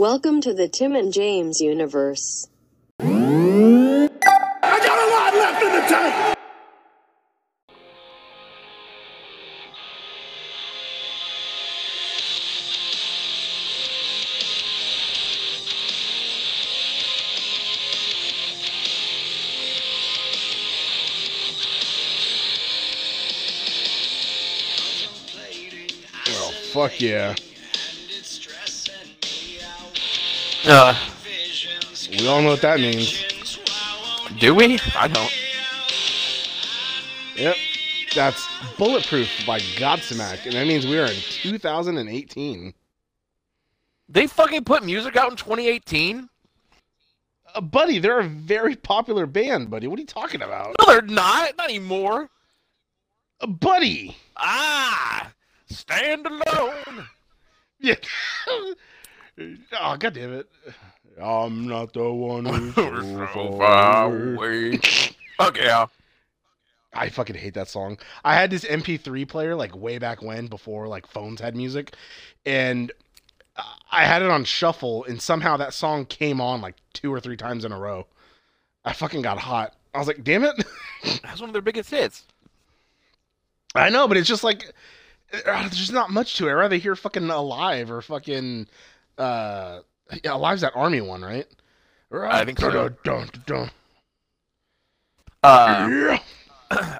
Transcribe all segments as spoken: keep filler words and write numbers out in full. Welcome to the Tim and James universe. I got a lot left in the tank! Oh, fuck yeah. Uh, we all know what that means. Do we? I don't. Yep. That's Bulletproof by Godsmack, and that means we are in two thousand eighteen. They fucking put music out in twenty eighteen? Uh, buddy, they're a very popular band, buddy. What are you talking about? No, they're not. Not anymore. Uh, buddy! Ah! Stand alone! Yeah. Oh, God damn it. I'm not the one who's so far away. Fuck yeah. I fucking hate that song. I had this M P three player, like, way back when, before, like, phones had music. And I had it on shuffle, and somehow that song came on, like, two or three times in a row. I fucking got hot. I was like, damn it. That's one of their biggest hits. I know, but it's just, like, there's just not much to it. I'd rather hear fucking Alive or fucking... Uh, yeah, Alive's that army one, right? I think so. Uh, yeah.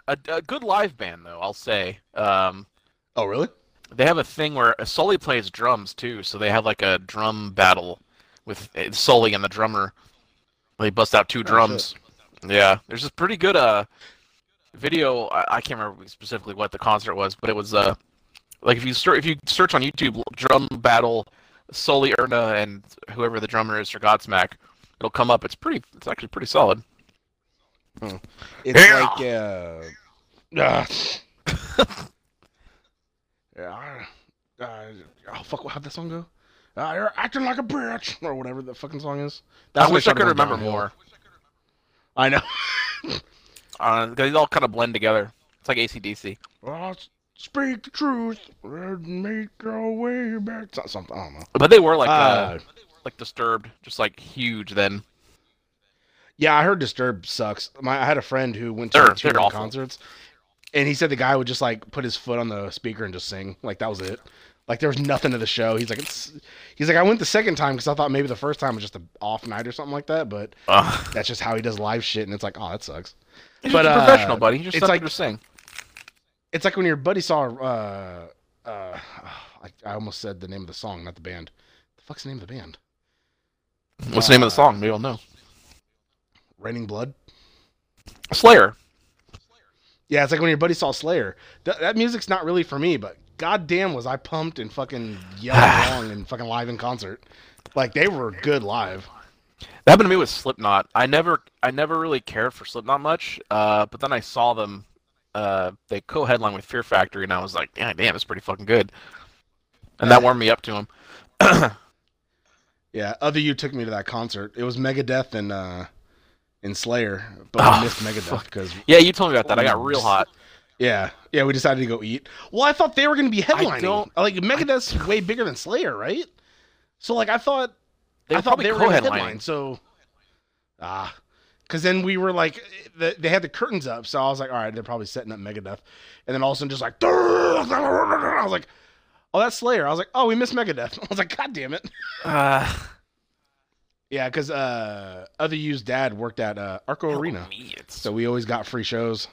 a, a good live band, though, I'll say. Um, oh, really? They have a thing where Sully plays drums, too, so they have, like, a drum battle with Sully and the drummer. They bust out two drums. Oh, yeah, there's this pretty good uh, video. I, I can't remember specifically what the concert was, but it was, uh, like, if you, ser- if you search on YouTube, drum battle... Sully, Erna, and whoever the drummer is for Godsmack, it'll come up. It's pretty. It's actually pretty solid. Hmm. It's yeah. like, uh, uh yeah, uh, oh fuck! How'd that song go? Uh, you're acting like a bitch, or whatever the fucking song is. That's I wish I could remember downhill. more. I know. uh, these all kind of blend together. It's like A C D C. Well, it's... Speak the truth, make your way back. It's not something, I don't know. But they were like, uh, uh, like Disturbed, just like huge then. Yeah, I heard Disturbed sucks. My, I had a friend who went to two concerts, and he said the guy would just like put his foot on the speaker and just sing. Like that was it. Like there was nothing to the show. He's like, it's. He's like, I went the second time because I thought maybe the first time was just an off night or something like that. But uh, that's just how he does live shit, and it's like, oh, that sucks. He's but, just a professional, uh, buddy. He just it's like to sing. It's like when your buddy saw, uh, uh, I, I almost said the name of the song, not the band. The fuck's the name of the band? What's uh, the name of the song? We all know. Raining Blood? Slayer. Yeah, it's like when your buddy saw Slayer. Th- that music's not really for me, but goddamn was I pumped and fucking yelled along and fucking live in concert. Like, they were good live. That happened to me with Slipknot. I never, I never really cared for Slipknot much, uh, but then I saw them. Uh, they co-headlined with Fear Factory, and I was like, "Damn, damn, it's pretty fucking good," and that warmed me up to him. Yeah, other you took me to that concert. It was Megadeth and uh, and Slayer, but oh, we missed Megadeth because yeah, you told me about that. I got real hot. Yeah, yeah, we decided to go eat. Well, I thought they were going to be headlining. I don't, like Megadeth's I... way bigger than Slayer, right? So like, I thought they I thought they were going to headline. So ah. Because then we were like, they had the curtains up, so I was like, all right, they're probably setting up Megadeth. And then all of a sudden, just like, I was like, oh, that's Slayer. I was like, oh, we missed Megadeth. I was like, God damn it. Uh, yeah, because uh, Other U's dad worked at uh, Arco Arena. Me, so we always got free shows.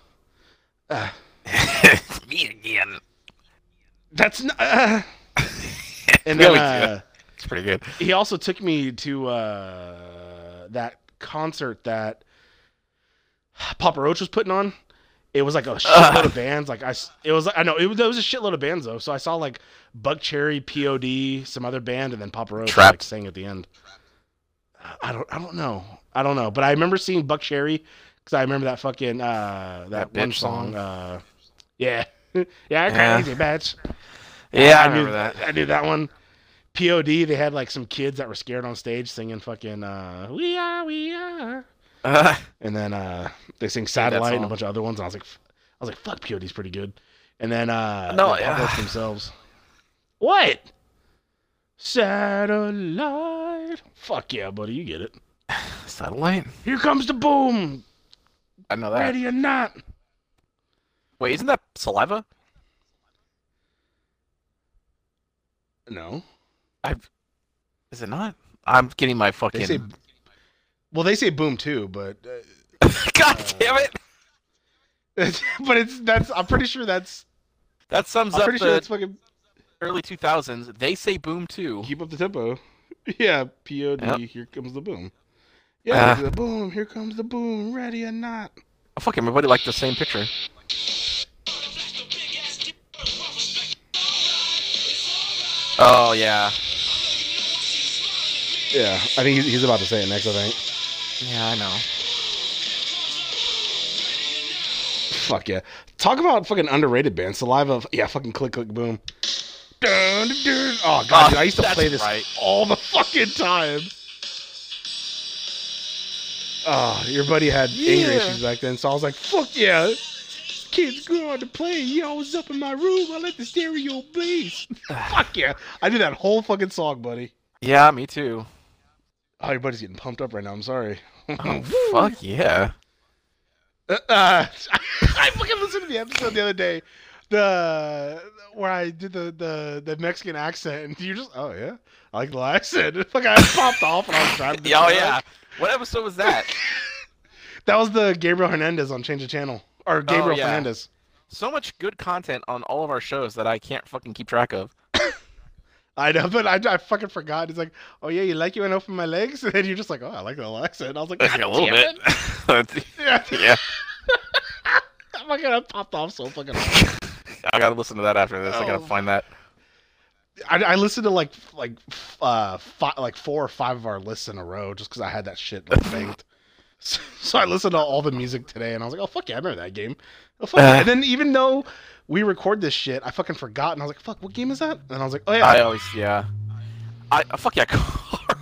Uh, it's me again. That's not. Uh, and then, uh, it's pretty good. He also took me to uh, that concert that Papa Roach was putting on. It was like a shitload uh, of bands. Like I, it was like I know it was, it was a shitload of bands though. So I saw like Buck Cherry, P O D, some other band, and then Papa Roach Trap. Like sang at the end. I don't, I don't know, I don't know. But I remember seeing Buck Cherry because I remember that fucking uh, that, that one song. song. Uh, yeah, yeah, I crazy bitch. Yeah, I, I remember knew, that. I knew that one. P O D, they had like some kids that were scared on stage singing fucking uh, "We Are, We Are," uh, and then uh, they sing "Satellite" and a bunch of other ones. And I was like, I was like, "Fuck, P O D's pretty good." And then uh, no, yeah. themselves. What? Satellite. Fuck yeah, buddy. You get it. Satellite? Here comes the boom. I know that. Ready or not. Wait, isn't that Saliva? No. I've... Is it not? I'm getting my fucking... They say... Well, they say boom too, but... Uh, God uh... damn it! But it's... that's. I'm pretty sure that's... That sums I'm up pretty the... sure that's fucking... Early two thousands, they say boom too. Keep up the tempo. Yeah, P O D, yep. Here comes the boom. Yeah, uh, the boom, here comes the boom, ready or not. Oh, fuck, everybody liked the same picture. Oh, yeah. Yeah, I think he's about to say it next, I think. Yeah, I know. Fuck yeah. Talk about fucking underrated bands. Saliva, yeah, fucking click, click, boom. Dun, dun, dun. Oh god, oh, dude, I used to play this right. all the fucking time. Oh, your buddy had yeah. anger issues back then, so I was like, "Fuck yeah, kids go out to play." Yeah, I was up in my room. I let the stereo blaze. Fuck yeah, I did that whole fucking song, buddy. Yeah, me too. Oh, your buddy's getting pumped up right now. I'm sorry. Oh fuck yeah. Uh, uh, I fucking listened to the episode the other day. The where I did the, the, the Mexican accent, and you just oh yeah, I like the accent. It's like I popped off and I was driving. Oh yeah, what episode was that? That was the Gabriel Hernandez on Change of Channel, or Gabriel oh, yeah. Fernandez. So much good content on all of our shows that I can't fucking keep track of. I know, but I, I fucking forgot. It's like, oh yeah, you like you when I open my legs, and then you're just like, oh, I like the accent. And I was like, God, a little bit. It. yeah, yeah. I'm fucking I popped off so fucking. Hard. I gotta listen to that after this. Oh. I gotta find that. I, I listened to like like uh five, like four or five of our lists in a row just because I had that shit like, banked. So, so I listened to all the music today and I was like, oh fuck yeah, I remember that game. Oh, fuck uh, yeah. And then even though we record this shit, I fucking forgot and I was like, fuck, what game is that? And I was like, oh yeah. I always yeah. I oh, fuck yeah. Car.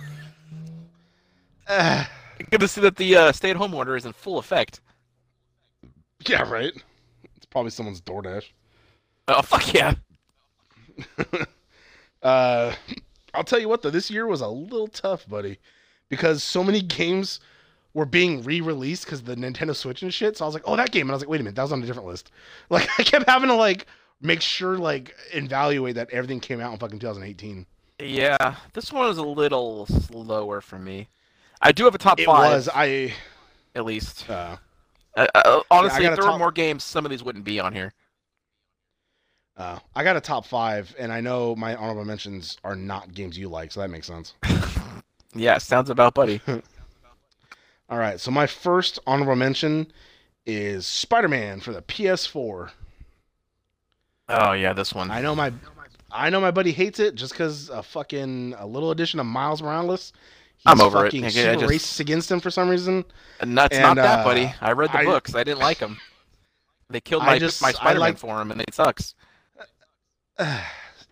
uh, Good to see that the uh, stay-at-home order is in full effect. Yeah right. It's probably someone's DoorDash. Oh, fuck yeah. uh, I'll tell you what, though. This year was a little tough, buddy. Because so many games were being re-released because the Nintendo Switch and shit. So I was like, oh, that game. And I was like, wait a minute. That was on a different list. Like, I kept having to, like, make sure, like, evaluate that everything came out in fucking twenty eighteen. Yeah. This one was a little slower for me. I do have a top it five. It was. I... At least. Uh, I, I, honestly, yeah, if there top... were more games, some of these wouldn't be on here. Uh, I got a top five, and I know my honorable mentions are not games you like, so that makes sense. Yeah, sounds about buddy. All right, so my first honorable mention is Spider-Man for the P S four. Oh yeah, this one. I know my, I know my buddy hates it just because a fucking a little addition of Miles Morales. He's I'm over fucking it. Fucking super just... racist against him for some reason. And that's and, not uh, that, buddy. I read the I... books. I didn't like him. They killed my, just, my Spider-Man like... for him, and it sucks. Uh,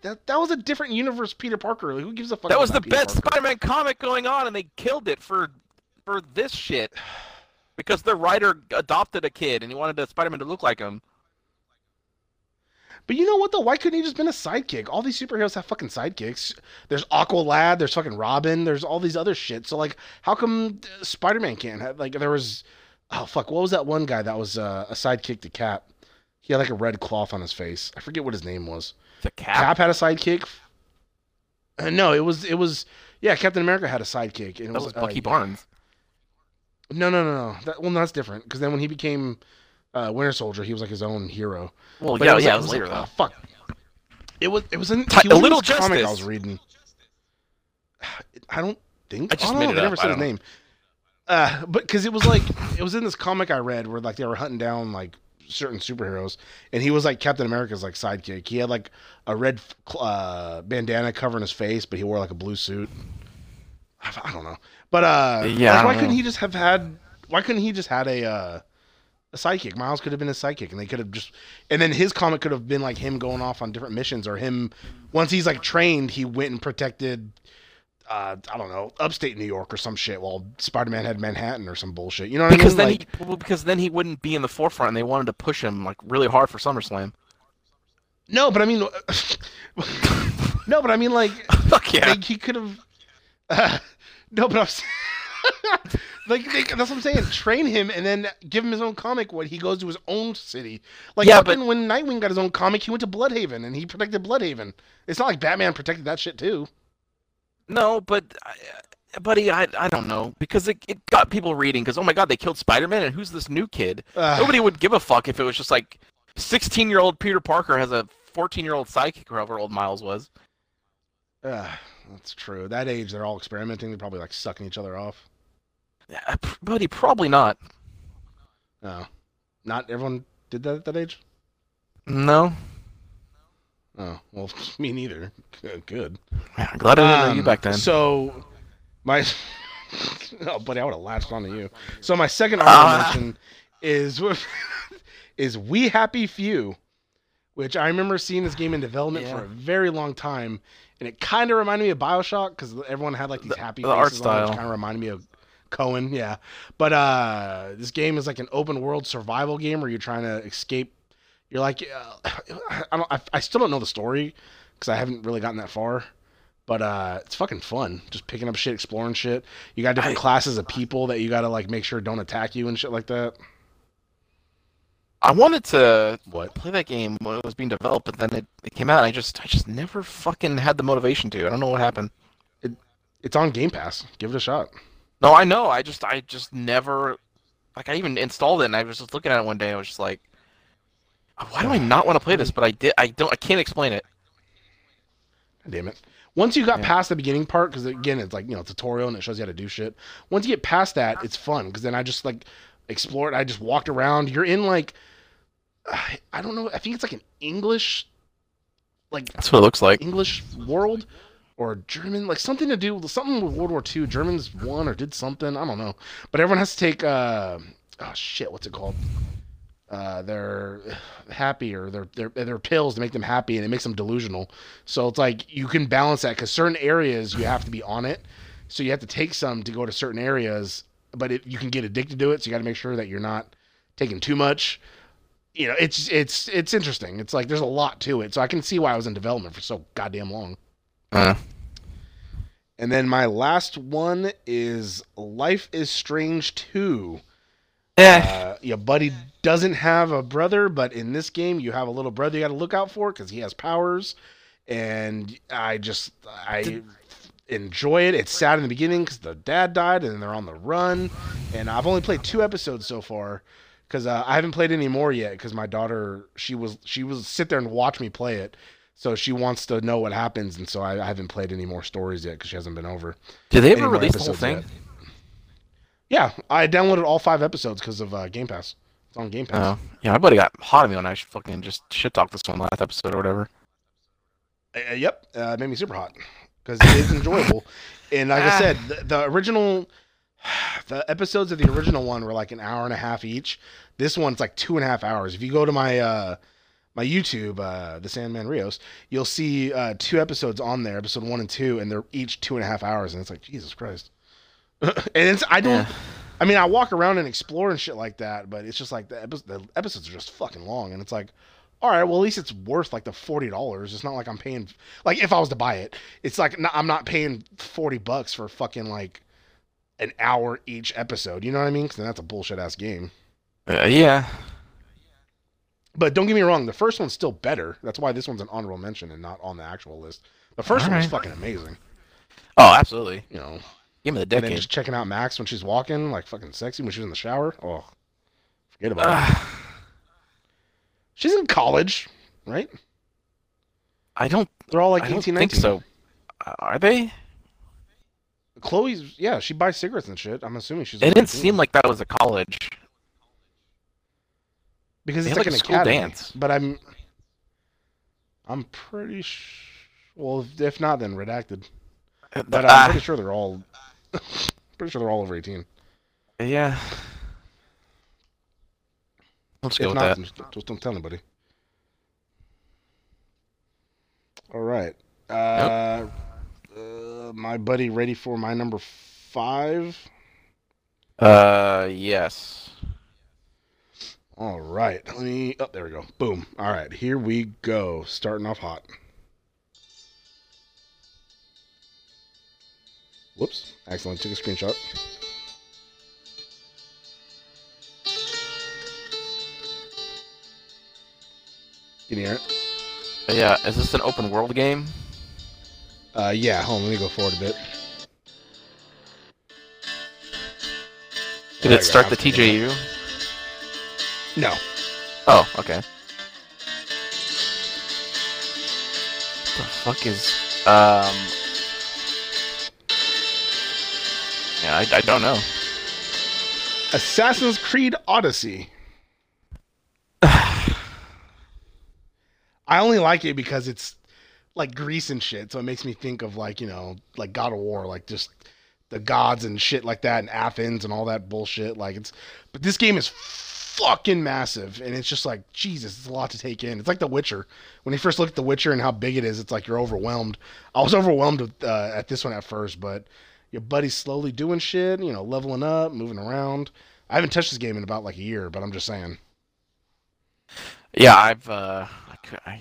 that that was a different universe, Peter Parker. Like, who gives a fuck? That was the best Spider-Man comic going on, and they killed it for for this shit because the writer adopted a kid and he wanted the Spider-Man to look like him. But you know what though? Why couldn't he just been a sidekick? All these superheroes have fucking sidekicks. There's Aqua Lad. There's fucking Robin. There's all these other shit. So like, how come Spider-Man can't have like there was? Oh fuck! What was that one guy that was uh, a sidekick to Cap? He had like a red cloth on his face. I forget what his name was. The Cap? Cap had a sidekick. Uh, no, it was it was yeah. Captain America had a sidekick. And it that was, was Bucky uh, Barnes. No, no, no, no. That, well, no, that's different. Because then when he became uh, Winter Soldier, he was like his own hero. Well, but yeah, it was, yeah, it was, it was later like, though. Oh, fuck. It was it was in he was a little in this comic I was reading. I don't think I just oh, no, made it they up. Never said his know. Name. Uh, but because it was like it was in this comic I read where like they were hunting down like. Certain superheroes, and he was like Captain America's like sidekick. He had like a red uh, bandana covering his face, but he wore like a blue suit. I, I don't know, but uh, yeah, like, why know. couldn't he just have had? Why couldn't he just had a uh, a sidekick? Miles could have been a sidekick, and they could have just, and then his comic could have been like him going off on different missions, or him once he's like trained, he went and protected. Uh, I don't know, upstate New York or some shit while Spider-Man had Manhattan or some bullshit. You know what because I mean? Then like, he, well, because then he wouldn't be in the forefront and they wanted to push him like really hard for SummerSlam. No, but I mean... no, but I mean like... Fuck yeah. Like, he could have... Uh, no, but I'm... like, they, that's what I'm saying. Train him and then give him his own comic when he goes to his own city. Like, yeah, but... when Nightwing got his own comic, he went to Bludhaven and he protected Bludhaven. It's not like Batman protected that shit, too. No, but... I... Buddy, I I don't know, because it, it got people reading, because, oh my god, they killed Spider-Man, and who's this new kid? Uh, Nobody would give a fuck if it was just like, sixteen-year-old Peter Parker has a fourteen-year-old sidekick, or however old Miles was. Uh, that's true. That age, they're all experimenting, they're probably, like, sucking each other off. Yeah, buddy, probably not. No. Not everyone did that at that age? No. Oh, well, me neither. Good. I'm glad I didn't know um, you back then. So... My, oh, buddy, I would have latched onto you. So my second honorable mention is is We Happy Few, which I remember seeing this game in development yeah. for a very long time, and it kind of reminded me of BioShock because everyone had like these the, happy the faces on it, which kind of reminded me of Cohen. Yeah, but uh, this game is like an open world survival game where you're trying to escape. You're like, uh, I don't, I, I still don't know the story because I haven't really gotten that far. But uh, it's fucking fun, just picking up shit, exploring shit. You got different I, classes of people that you got to like make sure don't attack you and shit like that. I wanted to what? play that game when it was being developed, but then it, it came out, and I just I just never fucking had the motivation to. I don't know what happened. It, it's on Game Pass. Give it a shot. No, I know. I just I just never like I even installed it, and I was just looking at it one day. And I was just like, why do I not want to play this? But I did. I don't. I can't explain it. Damn it. Once you got yeah. past the beginning part, because again, it's like, you know, tutorial and it shows you how to do shit. Once you get past that, it's fun, because then I just, like, explored. I just walked around. You're in, like, I don't know. I think it's, like, an English, like... That's what it looks like. English world or German, like, something to do with... Something with World War Two. Germans won or did something. I don't know. But everyone has to take, uh... Oh, shit, what's it called? Uh, they're happy, or they're, they're, they're pills to make them happy, and it makes them delusional. So it's like, you can balance that, because certain areas you have to be on it. So you have to take some to go to certain areas, but it, you can get addicted to it. So you got to make sure that you're not taking too much. You know, it's, it's, it's interesting. It's like, there's a lot to it. So I can see why I was in development for so goddamn long. Uh-huh. And then my last one is Life is Strange two. Uh, your buddy doesn't have a brother, but in this game you have a little brother you got to look out for because he has powers. And I just I enjoy it. It's sad in the beginning because the dad died and they're on the run. And I've only played two episodes so far because uh, I haven't played any more yet because my daughter she was she was sit there and watch me play it, so she wants to know what happens. And so I, I haven't played any more stories yet because she hasn't been over. Did they ever release the whole thing? Yet. Yeah, I downloaded all five episodes because of uh, Game Pass. It's on Game Pass. Oh, yeah, my buddy got hot at me when I should fucking just shit talk this one last episode or whatever. Uh, yep, uh, made me super hot because it's enjoyable. And like I said, the, the original, the episodes of the original one were like an hour and a half each. This one's like two and a half hours. If you go to my uh, my YouTube, uh, The Sandman Rios, you'll see uh, two episodes on there, episode one and two, and they're each two and a half hours. And it's like Jesus Christ. And it's, I don't, yeah. I mean, I walk around and explore and shit like that, but it's just like the, epi- the episodes are just fucking long. And it's like, all right, well, at least it's worth like the forty dollars. It's not like I'm paying, like if I was to buy it, it's like not, I'm not paying forty bucks for fucking like an hour each episode. You know what I mean? Because then that's a bullshit ass game. Uh, yeah. But don't get me wrong. The first one's still better. That's why this one's an honorable mention and not on the actual list. The first all one right. was fucking amazing. Oh, absolutely. You know. Give me the decade. And then just checking out Max when she's walking, like fucking sexy when she's in the shower. Oh, forget about uh, it. She's in college, right? I don't. They're all like I eighteen, don't nineteen. Think so. Are they? Chloe's, yeah, she buys cigarettes and shit. I'm assuming she's. It didn't nineteen. Seem like that was a college. Because they it's like, like an school academy. Dance. But I'm. I'm pretty sure. Well, if not, then redacted. But uh, I'm pretty sure they're all. Pretty sure they're all over eighteen. Yeah. Let's go with that. Just, just don't tell anybody. All right. Uh, nope. uh, my buddy, ready for my number five? Uh, yes. All right. Let me. Oh, there we go. Boom. All right. Here we go. Starting off hot. Whoops. Accidentally took a screenshot. Can you hear it? Yeah, is this an open world game? Uh, yeah, hold on, let me go forward a bit. Did it start the T J U? No. Oh, okay. What the fuck is... Um... Yeah, I, I don't know. Assassin's Creed Odyssey. I only like it because it's like Greece and shit, so it makes me think of like, you know, like God of War, like just the gods and shit like that, and Athens and all that bullshit. Like it's, but this game is fucking massive, and it's just like Jesus, it's a lot to take in. It's like The Witcher. When you first look at The Witcher and how big it is, it's like you're overwhelmed. I was overwhelmed with, uh, at this one at first, but your buddy's slowly doing shit, you know, leveling up, moving around. I haven't touched this game in about like a year, but I'm just saying. Yeah, I've. Uh...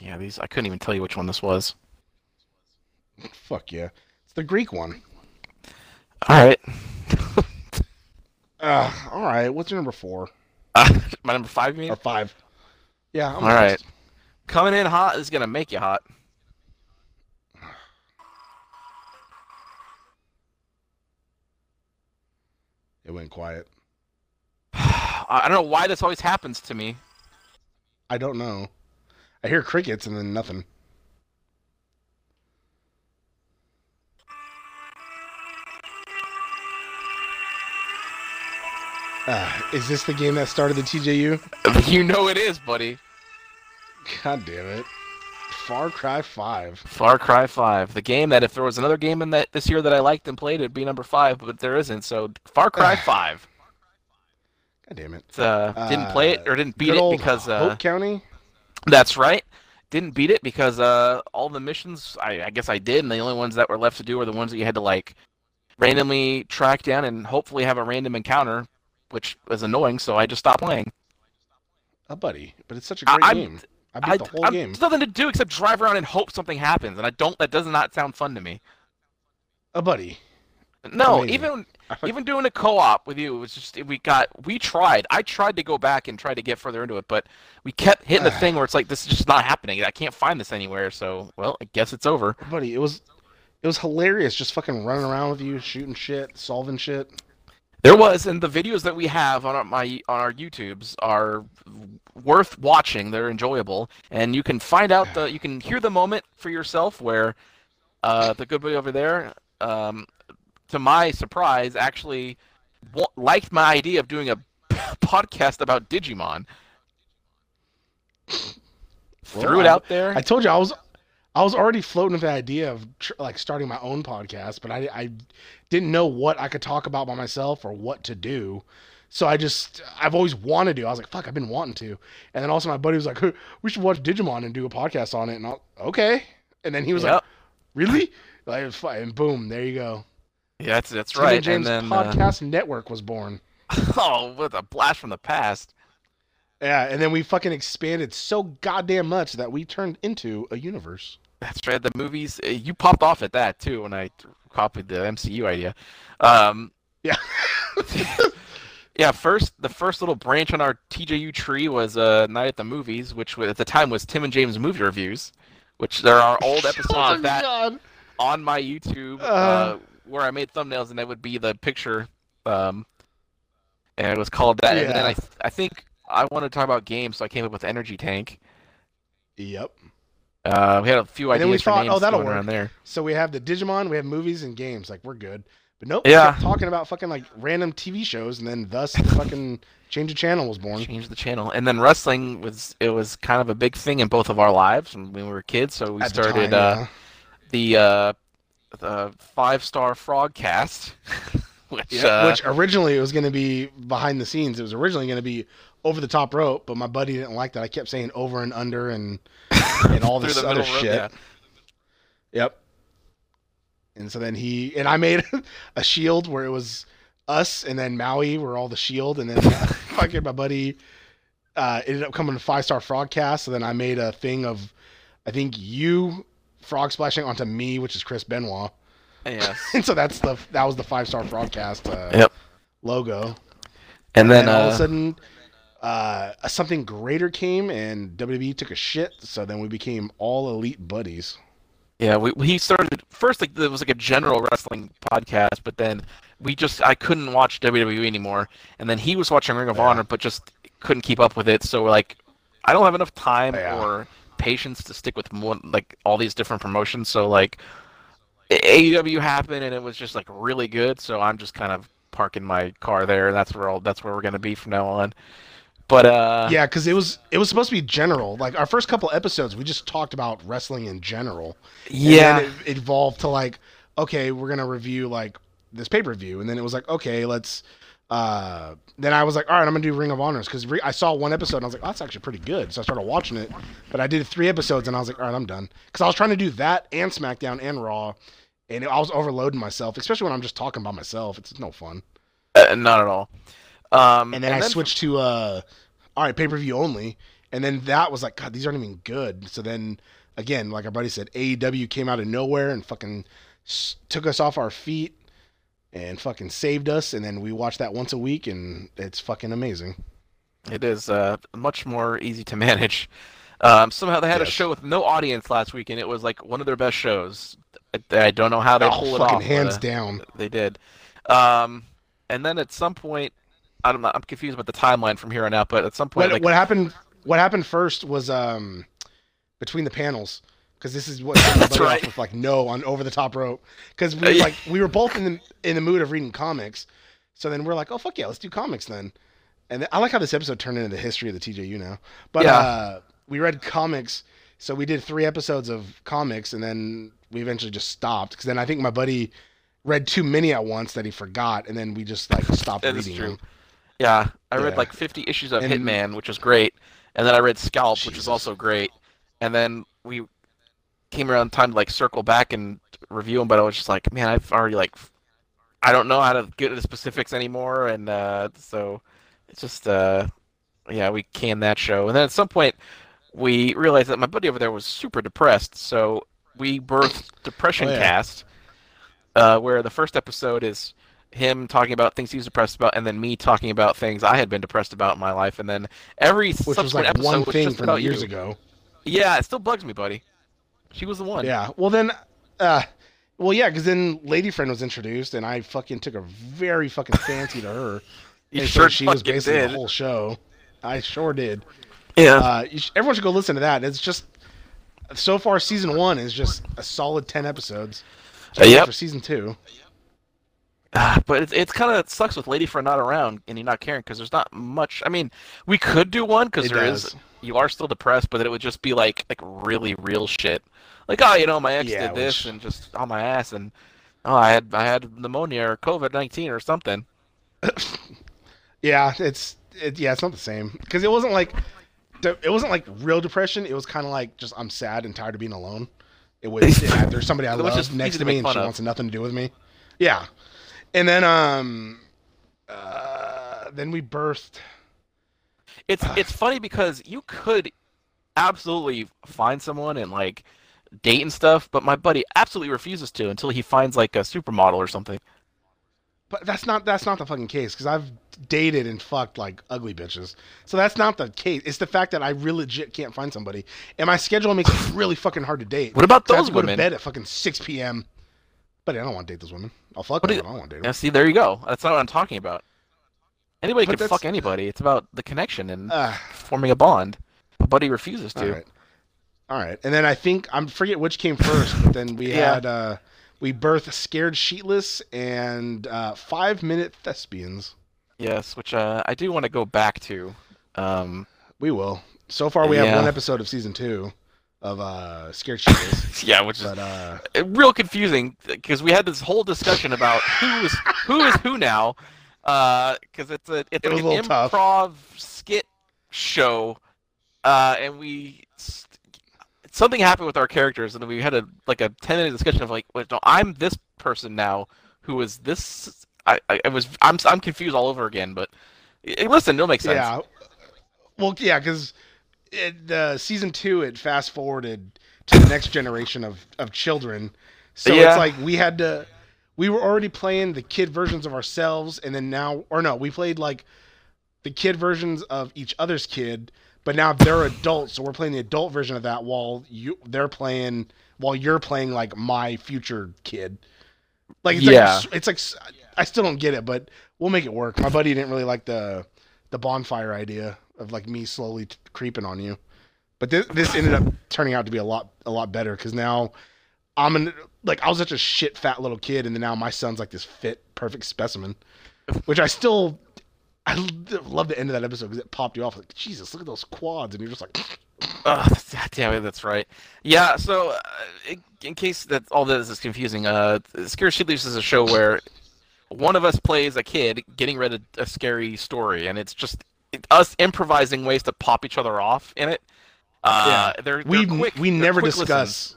Yeah, these I couldn't even tell you which one this was. Fuck yeah. It's the Greek one. Alright. uh, Alright, what's your number four? Uh, my number five, you mean? Or five. Yeah, I'm alright. Coming in hot is going to make you hot. It went quiet. I don't know why this always happens to me. I don't know. I hear crickets and then nothing. Uh, is this the game that started the T J U? You know it is, buddy. God damn it. Far Cry five. Far Cry five. The game that if there was another game in that this year that I liked and played, it'd be number five, but there isn't, so Far Cry five. God damn it. Uh, uh, didn't play it, or didn't beat it because... Uh, Hope County? That's right. Didn't beat it because uh, all the missions, I, I guess I did, and the only ones that were left to do were the ones that you had to, like, randomly track down and hopefully have a random encounter, which was annoying, so I just stopped playing. Uh, buddy, but it's such a great I, game. I beat I, the whole I, game. There's nothing to do except drive around and hope something happens, and I don't, that does not sound fun to me. Uh, buddy. No, amazing. even even doing a co-op with you, it was just we got we tried. I tried to go back and try to get further into it, but we kept hitting the thing where it's like this is just not happening. I can't find this anywhere. So well, I guess it's over. Buddy, it was it was hilarious just fucking running around with you, shooting shit, solving shit. There was, and the videos that we have on our, my on our YouTubes are worth watching. They're enjoyable, and you can find out the you can hear the moment for yourself where uh, the good boy over there. Um, to my surprise, actually liked my idea of doing a podcast about Digimon. Well, Threw it I, out there. I told you I was, I was already floating with the idea of tr like starting my own podcast, but I, I didn't know what I could talk about by myself or what to do. So I just, I've always wanted to. I was like, fuck, I've been wanting to. And then also my buddy was like, hey, we should watch Digimon and do a podcast on it. And I was, okay. And then he was yep. like, really? Like, and boom, there you go. Yeah, that's that's Tim right. And James and then, podcast uh... network was born. Oh, what a blast from the past! Yeah, and then we fucking expanded so goddamn much that we turned into a universe. That's right. The movies you popped off at that too when I copied the M C U idea. Um, yeah, yeah. First, the first little branch on our T J U tree was uh, Night at the Movies, which at the time was Tim and James movie reviews, which there are old episodes oh, of that God. on my YouTube. Uh... Uh, where I made thumbnails, and that would be the picture, um, and it was called that. Yeah. And then I, th I think I wanted to talk about games, so I came up with Energy Tank. Yep. Uh, we had a few and ideas then we for thought, names oh, that'll going work. around there. So we have the Digimon, we have movies and games. Like we're good, but nope. Yeah. We kept talking about fucking like random T V shows, and then thus the fucking Change of Channel was born. Change the channel, and then wrestling was it was kind of a big thing in both of our lives when we were kids. So we At started the, time, uh, yeah. the uh, The Five Star Frogcast, which yeah, uh, which originally it was going to be behind the scenes. It was originally going to be Over the Top Rope, but my buddy didn't like that. I kept saying over and under and and all this other shit. Road, yeah. Yep. And so then he and I made a shield where it was us and then Maui were all the shield, and then uh, fucking my buddy uh, ended up coming to Five Star Frogcast. So then I made a thing of I think you. Frog splashing onto me, which is Chris Benoit. Yes. And so that's the that was the Five Star Frogcast uh, yep. logo. And, and then, then all uh, of a sudden, uh, something greater came, and W W E took a shit. So then we became all elite buddies. Yeah, we he started first. Like there was like a general wrestling podcast, but then we just I couldn't watch W W E anymore. And then he was watching Ring of yeah. Honor, but just couldn't keep up with it. So we're like, I don't have enough time yeah. or patience to stick with more, like all these different promotions. So like. A E W happened and it was just like really good, so I'm just kind of parking my car there. That's where all that's where we're gonna be from now on. But uh, yeah, because it was it was supposed to be general. Like our first couple episodes, we just talked about wrestling in general. Yeah, and then it evolved to like, okay, we're gonna review like this pay per view, and then it was like, okay, let's. Uh, then I was like, all right, I'm gonna do Ring of Honors because re- I saw one episode and I was like, oh, that's actually pretty good. So I started watching it, but I did three episodes and I was like, all right, I'm done because I was trying to do that and SmackDown and Raw. And I was overloading myself, especially when I'm just talking by myself. It's no fun. Uh, not at all. Um, and then and I then... switched to, uh, all right, pay-per-view only. And then that was like, God, these aren't even good. So then, again, like our buddy said, A E W came out of nowhere and fucking took us off our feet and fucking saved us. And then we watch that once a week, and it's fucking amazing. It is uh, much more easy to manage. Um, somehow they had yes. a show with no audience last week, and it was like one of their best shows. I don't know how they oh, pulled it off. Fucking hands down. They did. Um, and then at some point, I'm not, I'm confused about the timeline from here on out. But at some point, what, like, what happened? What happened first was um, between the panels, because this is what that's right. Off with like no on Over the Top Rope, because we like we were both in the in the mood of reading comics, so then we're like, oh fuck yeah, let's do comics then. And then, I like how this episode turned into the history of the T J U now, but yeah. uh, we read comics, so we did three episodes of comics, and then. We eventually just stopped because then I think my buddy read too many at once that he forgot, and then we just like stopped that reading. Is true. Yeah, I yeah. read like fifty issues of and, Hitman, which was great, and then I read Scalp, Jesus. Which is also great, and then we came around time to like circle back and review them, but I was just like, man, I've already like, I don't know how to get into specifics anymore, and uh, so it's just uh, yeah, we canned that show, and then at some point we realized that my buddy over there was super depressed, so. We birthed Depression oh, yeah. Cast, uh, where the first episode is him talking about things he was depressed about, and then me talking about things I had been depressed about in my life, and then every Which subsequent was like episode one was thing just from about years you. Ago. Yeah, it still bugs me, buddy. She was the one. Yeah. Well then, uh, well yeah, because then Lady Friend was introduced, and I fucking took a very fucking fancy to her. You and sure so she was basically did. The whole show. I sure did. Yeah. Uh, you sh- everyone should go listen to that. It's just. So far, season one is just a solid ten episodes. Uh, yep. For season two. Uh, but it's it's kind of sucks with Lady Friend not around and you not caring because there's not much. I mean, we could do one because there does. Is. You are still depressed, but it would just be like like really real shit. Like oh, you know, my ex yeah, did this which... and just on oh, my ass and oh, I had I had pneumonia or COVID nineteen or something. yeah, it's it, yeah, it's not the same because it wasn't like. It wasn't like real depression. It was kind of like just I'm sad and tired of being alone. It was yeah, there's somebody I love next to me and she of. Wants nothing to do with me. Yeah, and then um, uh, then we burst. It's uh, it's funny because you could absolutely find someone and like date and stuff, but my buddy absolutely refuses to until he finds like a supermodel or something. But that's not that's not the fucking case because I've dated and fucked like ugly bitches. So that's not the case. It's the fact that I really legit can't find somebody, and my schedule makes it really fucking hard to date. What about those I have to women? Go to bed at fucking six p.m. But I don't want to date those women. I'll fuck what them. You, I don't want to date them. Yeah, see, there you go. That's not what I'm talking about. Anybody but can fuck anybody. It's about the connection and uh, forming a bond. My buddy refuses to. All right. All right. And then I think I forget which came first, but then we yeah. had. Uh, We birthed Scared Sheetless and uh, Five Minute Thespians. Yes, which uh, I do want to go back to. Um, we will. So far, we yeah. have one episode of season two of uh, Scared Sheetless. yeah, which but, is uh... real confusing because we had this whole discussion about who is who is who now. Because uh, it's a it's it like an improv tough. skit show, uh, and we. St- Something happened with our characters, and we had a like a ten-minute discussion of like, wait, no, I'm this person now who is this. I, I, I was I'm I'm confused all over again, but listen, it'll make sense. Yeah, well, yeah, because uh, season two it fast forwarded to the next generation of, of children, so yeah. it's like we had to we were already playing the kid versions of ourselves, and then now, or no, we played like the kid versions of each other's kid, but now they're adults, so we're playing the adult version of that while you they're playing while you're playing like my future kid. Like it's yeah. like it's like I still don't get it, but we'll make it work. My buddy didn't really like the the bonfire idea of like me slowly t- creeping on you, but th- this ended up turning out to be a lot a lot better because now I'm an like I was such a shit fat little kid, and then now my son's like this fit perfect specimen, which I still. I love the end of that episode because it popped you off like, Jesus, look at those quads, and you're just like, oh, damn it, that's right. Yeah, so uh, in, in case that all this is confusing, uh, Scare She Leaves is a show where one of us plays a kid getting read a, a scary story, and it's just it, us improvising ways to pop each other off in it. Uh, yeah, they're, they're we quick, we they're never quick discuss. Listens.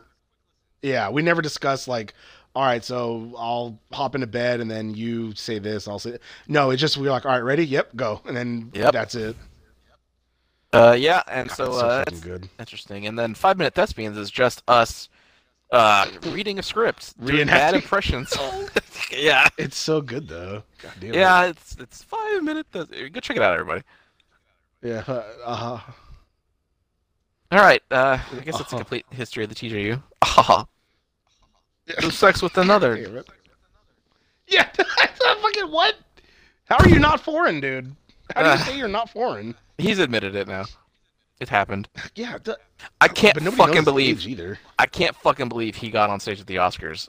Yeah, we never discuss like. All right, so I'll hop into bed, and then you say this, I'll say that. No, it's just we're like, all right, ready? Yep, go. And then yep. that's it. Uh, yeah, and God, so that's so uh, that's good. Interesting. And then Five Minute Thespians is just us uh, reading a script, doing bad impressions. Yeah. It's so good, though. God damn it. Yeah, it's, it's Five Minute Thespians. Go check it out, everybody. Yeah, uh-huh. All right, uh, I guess that's uh-huh. a complete history of the T J U. Uh-huh. Who sex with another? Yeah, fucking what? How are you not foreign, dude? How do you uh, say you're not foreign? He's admitted it now. It happened. Yeah. The, I can't fucking believe either. I can't fucking believe he got on stage at the Oscars.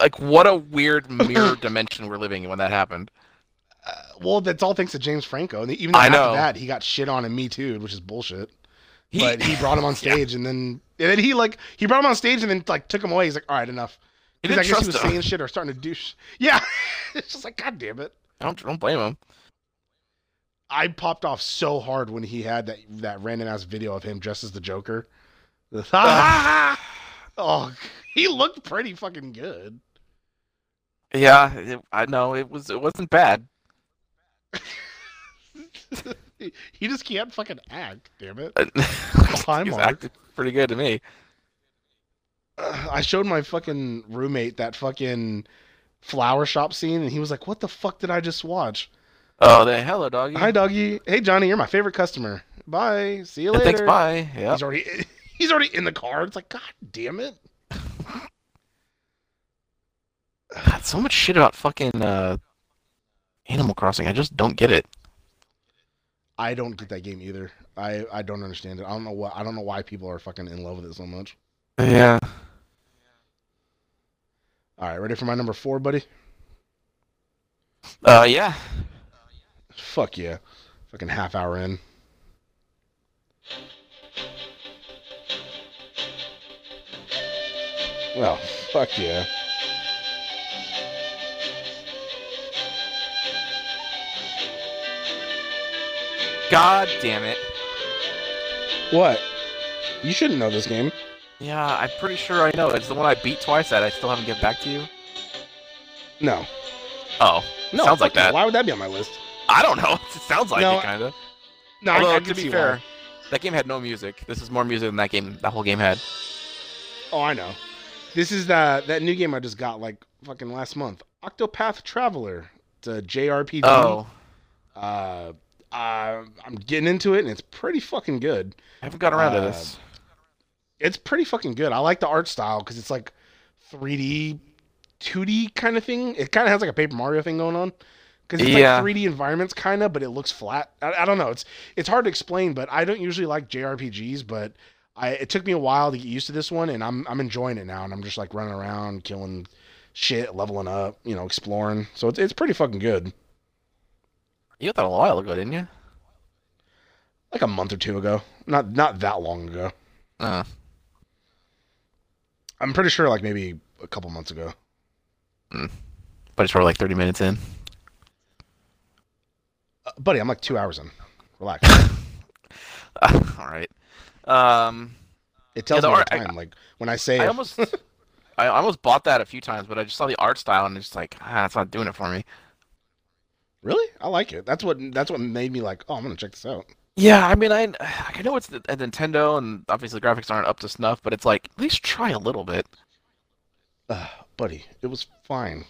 Like, what a weird mirror dimension we're living in when that happened. Uh, well, that's all thanks to James Franco, and even after that, he got shit on and Me Too'd, which is bullshit. He, but he brought him on stage, yeah. and then and then he like he brought him on stage, and then like took him away. He's like, all right, enough. I guess he was him. saying shit or starting to do sh- Yeah. It's just like, God damn it. I don't, don't blame him. I popped off so hard when he had that, that random ass video of him dressed as the Joker. Uh, oh, he looked pretty fucking good. Yeah, it, I know. It, was, it wasn't bad. He just can't fucking act, damn it. Well, he's acted pretty good to me. I showed my fucking roommate that fucking flower shop scene, and he was like, what the fuck did I just watch? Oh, then hello, doggy. Hi, doggy. Hey, Johnny, you're my favorite customer. Bye. See you later. Thanks, bye. Yep. He's already he's already in the car. It's like, God damn it. God, so much shit about fucking uh, Animal Crossing. I just don't get it. I don't get that game either. I, I don't understand it. I don't know what I don't know why people are fucking in love with it so much. Yeah. All right, ready for my number four, buddy? Uh, yeah. Fuck yeah. Fucking half hour in. Well, fuck yeah. God damn it. What? You shouldn't know this game. Yeah, I'm pretty sure I know. It's the one I beat twice that I still haven't given back to you. No. Oh. No, sounds like that. Why would that be on my list? I don't know. It sounds like no, it, kind of. No, Although, I, I to be fair, why. That game had no music. This is more music than that game. That whole game had. Oh, I know. This is the, that new game I just got, like, fucking last month. Octopath Traveler. It's a J R P G. Oh. Uh, I, I'm getting into it, and it's pretty fucking good. I haven't got around uh, to this. It's pretty fucking good. I like the art style because it's like three D, two D kind of thing. It kind of has like a Paper Mario thing going on because it's yeah. like three D environments kind of, but it looks flat. I, I don't know. It's it's hard to explain, but I don't usually like J R P Gs, but I it took me a while to get used to this one, and I'm I'm enjoying it now, and I'm just like running around, killing shit, leveling up, you know, exploring. So it's it's pretty fucking good. You got that a while ago, didn't you? Like a month or two ago. Not not that long ago. Uh-huh. I'm pretty sure, like, maybe a couple months ago. Mm. But it's probably, like, thirty minutes in. Uh, buddy, I'm, like, two hours in. Relax. uh, all right. Um, it tells yeah, me art, time. I, like, when I say... I, if... almost, I almost bought that a few times, but I just saw the art style, and it's just like, ah, it's not doing it for me. Really? I like it. That's what That's what made me, like, oh, I'm going to check this out. Yeah, I mean, I I know it's a Nintendo, and obviously the graphics aren't up to snuff, but it's like, at least try a little bit. Uh, buddy, it was fine.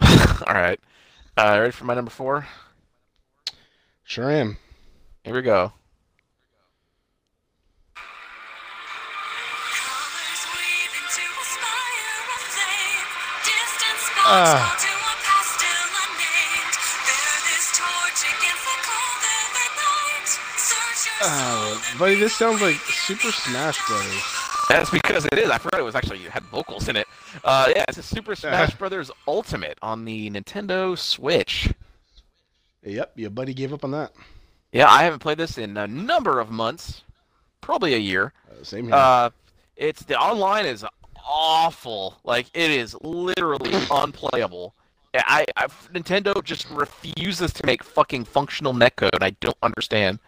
All right. Uh, ready for my number four? Sure am. Here we go. Ah. Uh. Oh, buddy, this sounds like Super Smash Brothers. That's because it is. I forgot it was actually it had vocals in it. Uh, yeah, it's a Super Smash Brothers Ultimate on the Nintendo Switch. Yep, your buddy gave up on that. Yeah, I haven't played this in a number of months, probably a year. Uh, same here. Uh, it's the online is awful. Like it is literally unplayable. I, I Nintendo just refuses to make fucking functional netcode. I don't understand.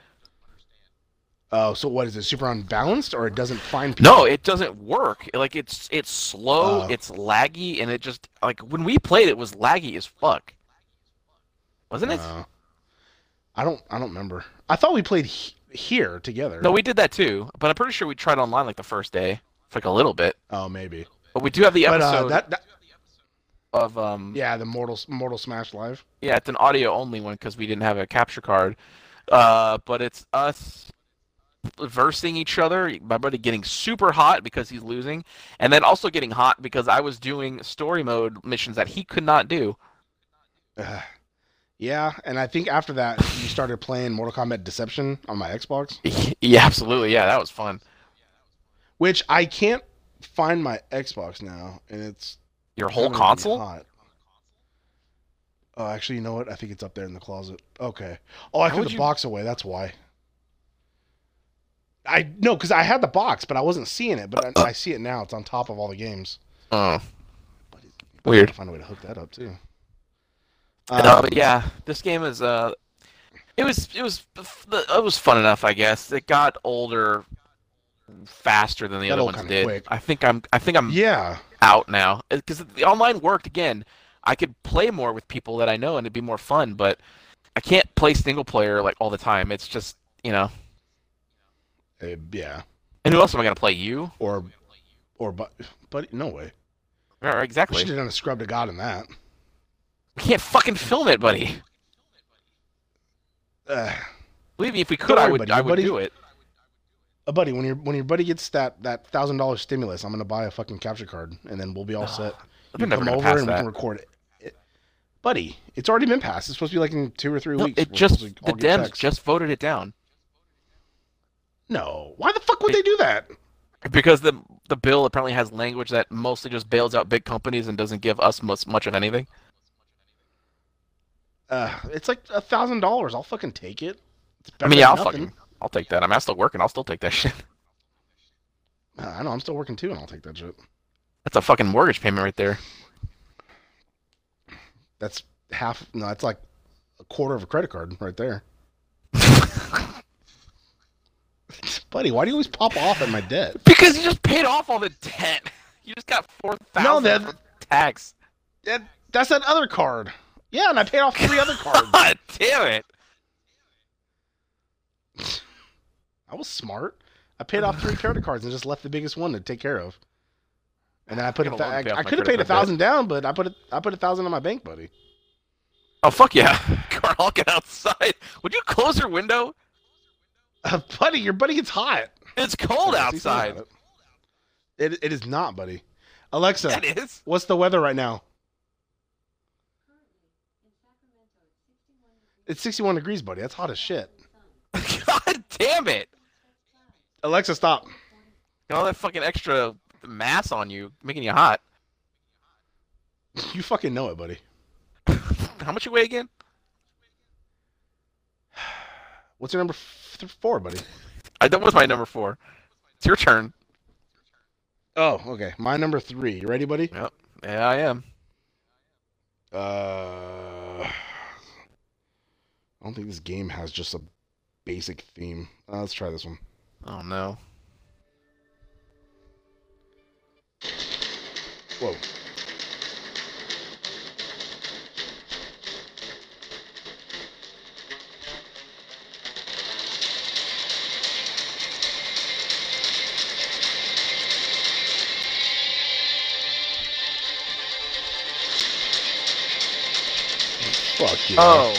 Oh, so what is it? Super unbalanced, or it doesn't find people? No, it doesn't work. Like it's it's slow, uh, it's laggy, and it just like when we played, it was laggy as fuck, wasn't it? Uh, I don't I don't remember. I thought we played he- here together. No, we did that too, but I'm pretty sure we tried online like the first day, for like a little bit. Oh, maybe. But we do have the episode but, uh, that, that... of um. Yeah, the Mortal Mortal Smash Live. Yeah, it's an audio only one because we didn't have a capture card. Uh, but it's us versing each other, my buddy getting super hot because he's losing, and then also getting hot because I was doing story mode missions that he could not do. Uh, yeah, and I think after that, you started playing Mortal Kombat Deception on my Xbox? Yeah, absolutely. Yeah, that was fun. Which, I can't find my Xbox now, and it's... Your whole console? Hot. Oh, actually, you know what? I think it's up there in the closet. Okay. Oh, I How threw the you... box away, that's why. I no, because I had the box, but I wasn't seeing it. But I, I see it now. It's on top of all the games. Oh, but it, but weird. I find a way to hook that up too. Um, no, but yeah, this game is uh, it was it was it was fun enough, I guess. It got older faster than the other ones did. Quick. I think I'm I think I'm yeah out now because the online worked again. I could play more with people that I know, and it'd be more fun. But I can't play single player like all the time. It's just you know. Uh, yeah. And who else am I gonna play? You or, or but, but no way. Yeah, exactly. We should have done a scrub to God in that. We can't fucking film it, buddy. Uh, Believe me, if we could, I would. Buddy, I would buddy, do it. Uh, buddy, when your when your buddy gets that that thousand dollar stimulus, I'm gonna buy a fucking capture card, and then we'll be all uh, set. You never come over and that. We can record it. it. Buddy, it's already been passed. It's supposed to be like in two or three no, weeks. It We're just the Dems text. just voted it down. No. Why the fuck would they do that? Because the the bill apparently has language that mostly just bails out big companies and doesn't give us much, much of anything. Uh, it's like a thousand dollars. I'll fucking take it. It's I mean, yeah, I'll nothing. fucking, I'll take that. I mean, I'm still working. I'll still take that shit. Uh, I know. I'm still working too, and I'll take that shit. That's a fucking mortgage payment right there. That's half. No, that's like a quarter of a credit card right there. Buddy, why do you always pop off at my debt? Because you just paid off all the debt. You just got four thousand dollars no, that, for tax. That, that's that other card. Yeah, and I paid off three other cards. God damn it. I was smart. I paid off three credit cards and just left the biggest one to take care of. And then I put I, a fa- I, I could have paid one thousand dollars down, but I put a, I put one thousand dollars on my bank, buddy. Oh, fuck yeah. Carl, get outside. Would you close your window? Uh, buddy, your buddy gets hot. It's cold okay, outside. It. it it is not, buddy. Alexa, that is. What's the weather right now? It's sixty-one degrees, buddy. That's hot as shit. God damn it! Alexa, stop. All that fucking extra mass on you, making you hot. You fucking know it, buddy. How much you weigh again? What's your number f- four, buddy? I, that was my number four. It's your turn. Oh, okay. My number three. You ready, buddy? Yep. Yeah, I am. Uh, I don't think this game has just a basic theme. Uh, let's try this one. Oh, no. Whoa. Fuck yeah. Oh.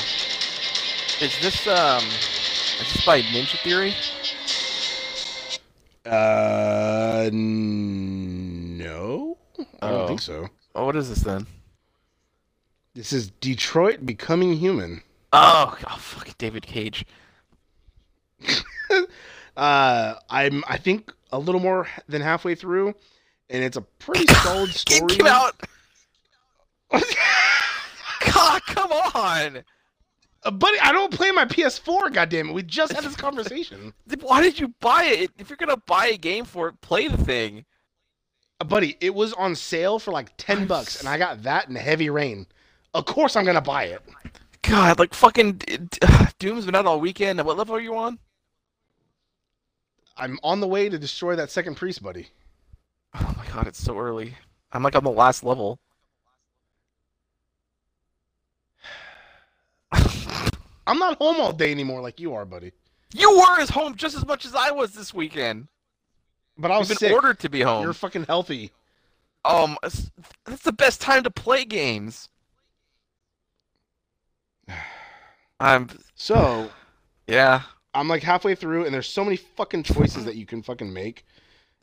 Is this, um... is this by Ninja Theory? Uh... No? Oh. I don't think so. Oh, what is this then? This is Detroit Becoming Human. Oh, oh fuck, David Cage. uh, I'm, I think, a little more than halfway through, and it's a pretty solid story. Get, get out! God, come on! Uh, buddy, I don't play my P S four, goddammit. We just had this conversation. Why did you buy it? If you're gonna buy a game for it, play the thing. Uh, buddy, it was on sale for like ten bucks, and I got that in heavy rain. Of course I'm gonna buy it. God, like fucking uh, Doom's been out all weekend. What level are you on? I'm on the way to destroy that second priest, buddy. Oh my god, it's so early. I'm like on the last level. I'm not home all day anymore like you are, buddy. You were as home just as much as I was this weekend. But I was You've been sick. Ordered to be home. You're fucking healthy. Um, that's the best time to play games. I'm so yeah. I'm like halfway through, and there's so many fucking choices that you can fucking make,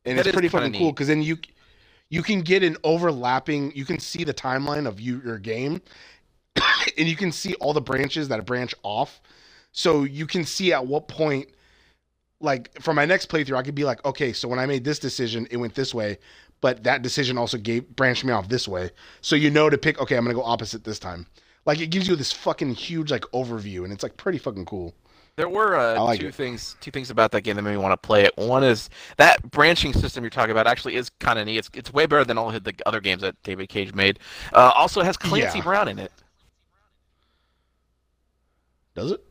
and that it's pretty fucking neat. Cool because then you you can get an overlapping. You can see the timeline of you your game, and you can see all the branches that branch off. So you can see at what point, like for my next playthrough, I could be like, okay, so when I made this decision, it went this way, but that decision also gave branched me off this way. So you know to pick. Okay, I'm gonna go opposite this time. Like, it gives you this fucking huge, like, overview, and it's, like, pretty fucking cool. There were uh, like two it. things two things about that game that made me want to play it. One is that branching system you're talking about actually is kind of neat. It's, it's way better than all the other games that David Cage made. Uh, also, it has Clancy yeah. Brown in it. Does it?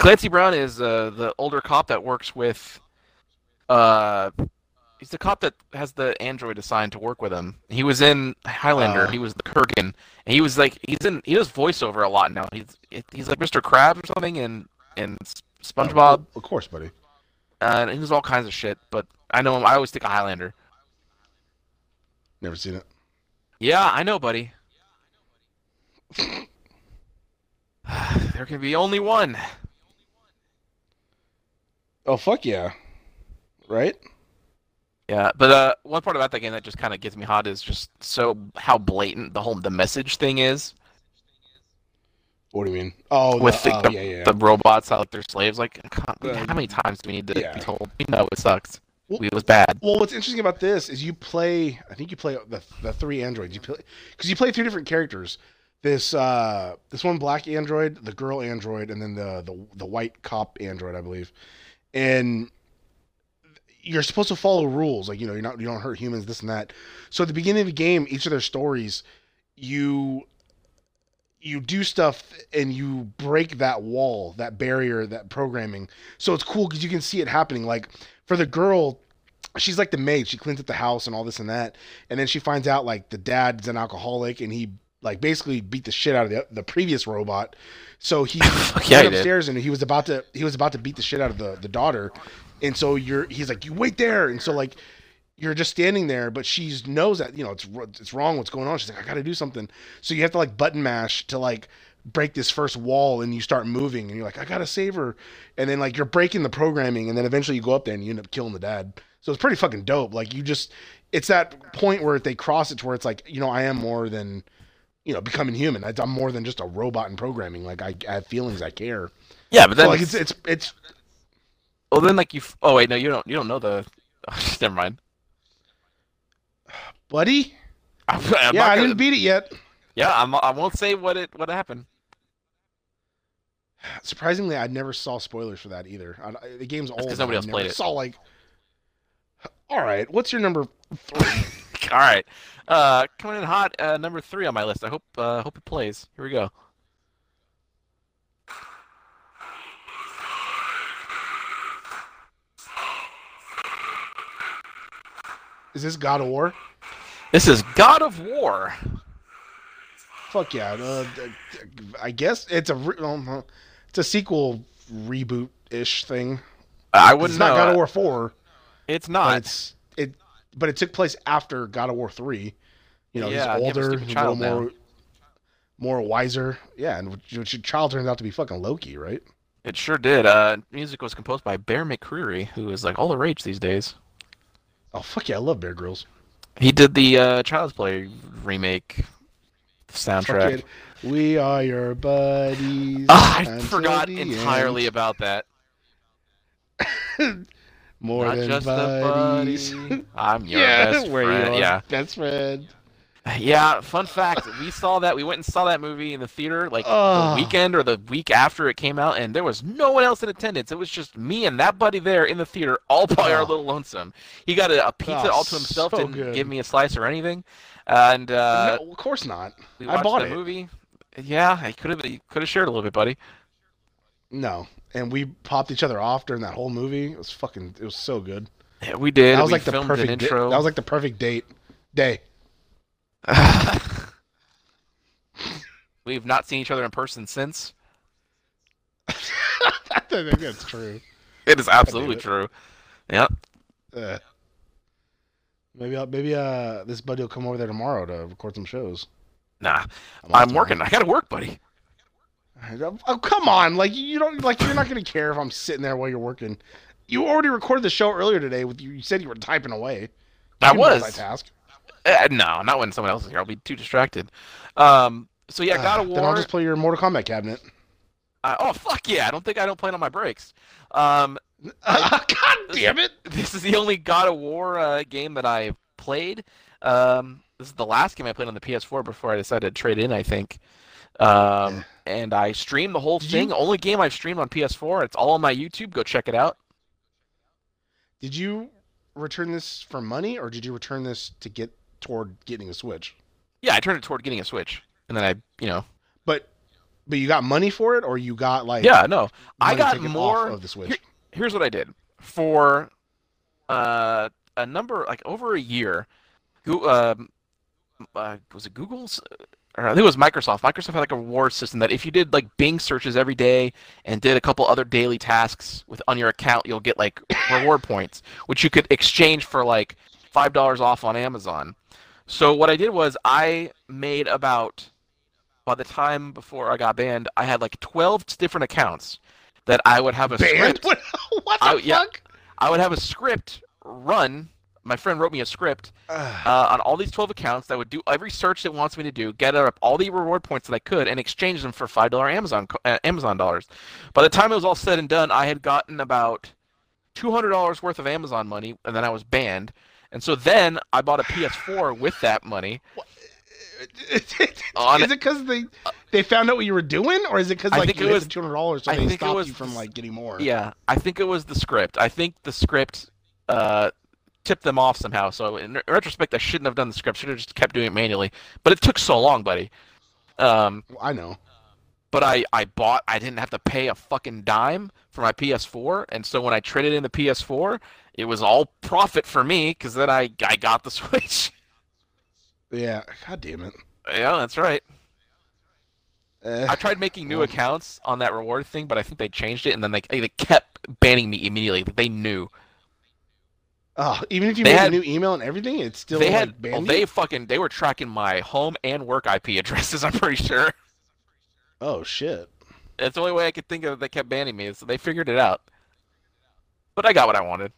Clancy Brown is uh, the older cop that works with... Uh, he's the cop that has the android assigned to work with him. He was in Highlander. Uh, he was the Kurgan. And he was like, he's in, he does voiceover a lot now. He's he's like Mister Krabs or something in, in SpongeBob. Of course, buddy. Uh, and he does all kinds of shit, but I know him. I always think of Highlander. Never seen it. Yeah, I know, buddy. There can be only one. Oh, fuck yeah. Right? Yeah, but uh, one part about that game that just kind of gets me hot is just so how blatant the whole the message thing is. What do you mean? Oh, with the, uh, the, yeah, yeah. the robots, like they're slaves. Like, uh, how many times do we need to yeah. be told? We know it sucks. Well, it was bad. Well, what's interesting about this is you play. I think you play the the three androids. You play because you play three different characters. This uh, this one black android, the girl android, and then the the the white cop android, I believe, and. You're supposed to follow rules, like you know, you're not, you don't hurt humans, this and that. So at the beginning of the game, each of their stories, you you do stuff and you break that wall, that barrier, that programming. So it's cool because you can see it happening. Like for the girl, she's like the maid; she cleans up the house and all this and that. And then she finds out like the dad's an alcoholic and he like basically beat the shit out of the, the previous robot. So he yeah, went upstairs and he was about to he was about to beat the shit out of the the daughter. And so you're, he's like, you wait there. And so like, you're just standing there, but she knows that, you know, it's, it's wrong. What's going on? She's like, I got to do something. So you have to like button mash to like break this first wall and you start moving and you're like, I got to save her. And then like, you're breaking the programming and then eventually you go up there and you end up killing the dad. So it's pretty fucking dope. Like you just, it's that point where they cross it to where it's like, you know, I am more than, you know, becoming human. I, I'm more than just a robot in programming. Like I, I have feelings, I care. Yeah. But then so, like, it's, it's, it's, Well then, like you. F oh wait, no, you don't. You don't know the. Oh, never mind, buddy. I'm, I'm yeah, I gonna... didn't beat it yet. Yeah, I'm, I won't say what it what happened. Surprisingly, I never saw spoilers for that either. I, the game's That's old. Because nobody else I played it. Saw like. All right, what's your number three? All right, uh, coming in hot, uh, number three on my list. I hope uh, hope it plays. Here we go. Is this God of War? This is God of War. Fuck yeah! Uh, I guess it's a re um, it's a sequel reboot ish thing. I wouldn't. It's know. not God of War four. It's not. But it's it, but it took place after God of War three. You know, yeah, he's older, he's a little more, a more wiser. Yeah, and your child turns out to be fucking Loki, right? It sure did. Uh, music was composed by Bear McCreary, who is like all the rage these days. Oh, fuck yeah, I love Bear Grylls. He did the uh, Child's Play remake soundtrack. We are your buddies. Oh, I forgot entirely end. about that. More Not than just buddies. The buddy. I'm your yeah, best where friend. You are yeah, best friend. Yeah, fun fact, we saw that, we went and saw that movie in the theater, like, oh. the weekend or the week after it came out, and there was no one else in attendance. It was just me and that buddy there in the theater, all by oh. our little lonesome. He got a, a pizza oh, all to himself, so didn't good. give me a slice or anything, and, uh... No, of course not. We watched I bought the it. movie. Yeah, I could have could have shared a little bit, buddy. No, and we popped each other off during that whole movie. It was fucking, it was so good. Yeah, we did. That was we like the perfect intro. That was like the perfect date. Day. We've not seen each other in person since. I think that's true. It is absolutely true. Yep. Uh, maybe I'll, maybe uh this buddy will come over there tomorrow to record some shows. Nah, I'm, I'm working. I gotta work, buddy. Oh, come on! Like you don't like you're not gonna care if I'm sitting there while you're working. You already recorded the show earlier today. With you, you said you were typing away. I was. Multitask. Uh, no, not when someone else is here. I'll be too distracted. Um, so yeah, God of War. Then I'll just play your Mortal Kombat cabinet. Uh, oh fuck yeah! I don't think I don't plan on my breaks. Um, uh, God damn it! This is the only God of War uh, game that I played. Um, this is the last game I played on the P S four before I decided to trade in. I think. Um, and I streamed the whole Did thing. You... Only game I've streamed on P S four. It's all on my YouTube. Go check it out. Did you return this for money, or did you return this to get? Toward getting a Switch. Yeah, I turned it toward getting a Switch, and then I, you know. But, but you got money for it, or you got like. Yeah, no, I got more of the Switch. Here, here's what I did for, uh, a number like over a year. Who um, uh, was it Google's? Or I think it was Microsoft. Microsoft had like a reward system that if you did like Bing searches every day and did a couple other daily tasks with on your account, you'll get like reward points, which you could exchange for like five dollars off on Amazon. So what I did was I made about, by the time before I got banned, I had like twelve different accounts that I would have a banned? script. What, what the I, fuck? Yeah, I would have a script run. My friend wrote me a script uh, on all these twelve accounts that would do every search it wants me to do, gather up all the reward points that I could, and exchange them for five dollars Amazon uh, Amazon dollars. By the time it was all said and done, I had gotten about two hundred dollars worth of Amazon money, and then I was banned. And so then I bought a P S four with that money. On, is it because they they found out what you were doing, or is it because like you was, two hundred dollars so I they think stopped it was, you from like getting more? Yeah, I think it was the script. I think the script uh, tipped them off somehow. So in retrospect, I shouldn't have done the script. Should have just kept doing it manually. But it took so long, buddy. Um, I know. But I, I bought. I didn't have to pay a fucking dime for my P S four, and so when I traded in the P S four. It was all profit for me, because then I, I got the Switch. Yeah, god damn it. Yeah, that's right. Uh, I tried making new um, accounts on that reward thing, but I think they changed it, and then they they kept banning me immediately. They knew. Oh, even if you made a new email and everything, it's still they like, had banned well, they fucking they were tracking my home and work I P addresses. I'm pretty sure. Oh shit. That's the only way I could think of. They kept banning me, so they figured it out. But I got what I wanted.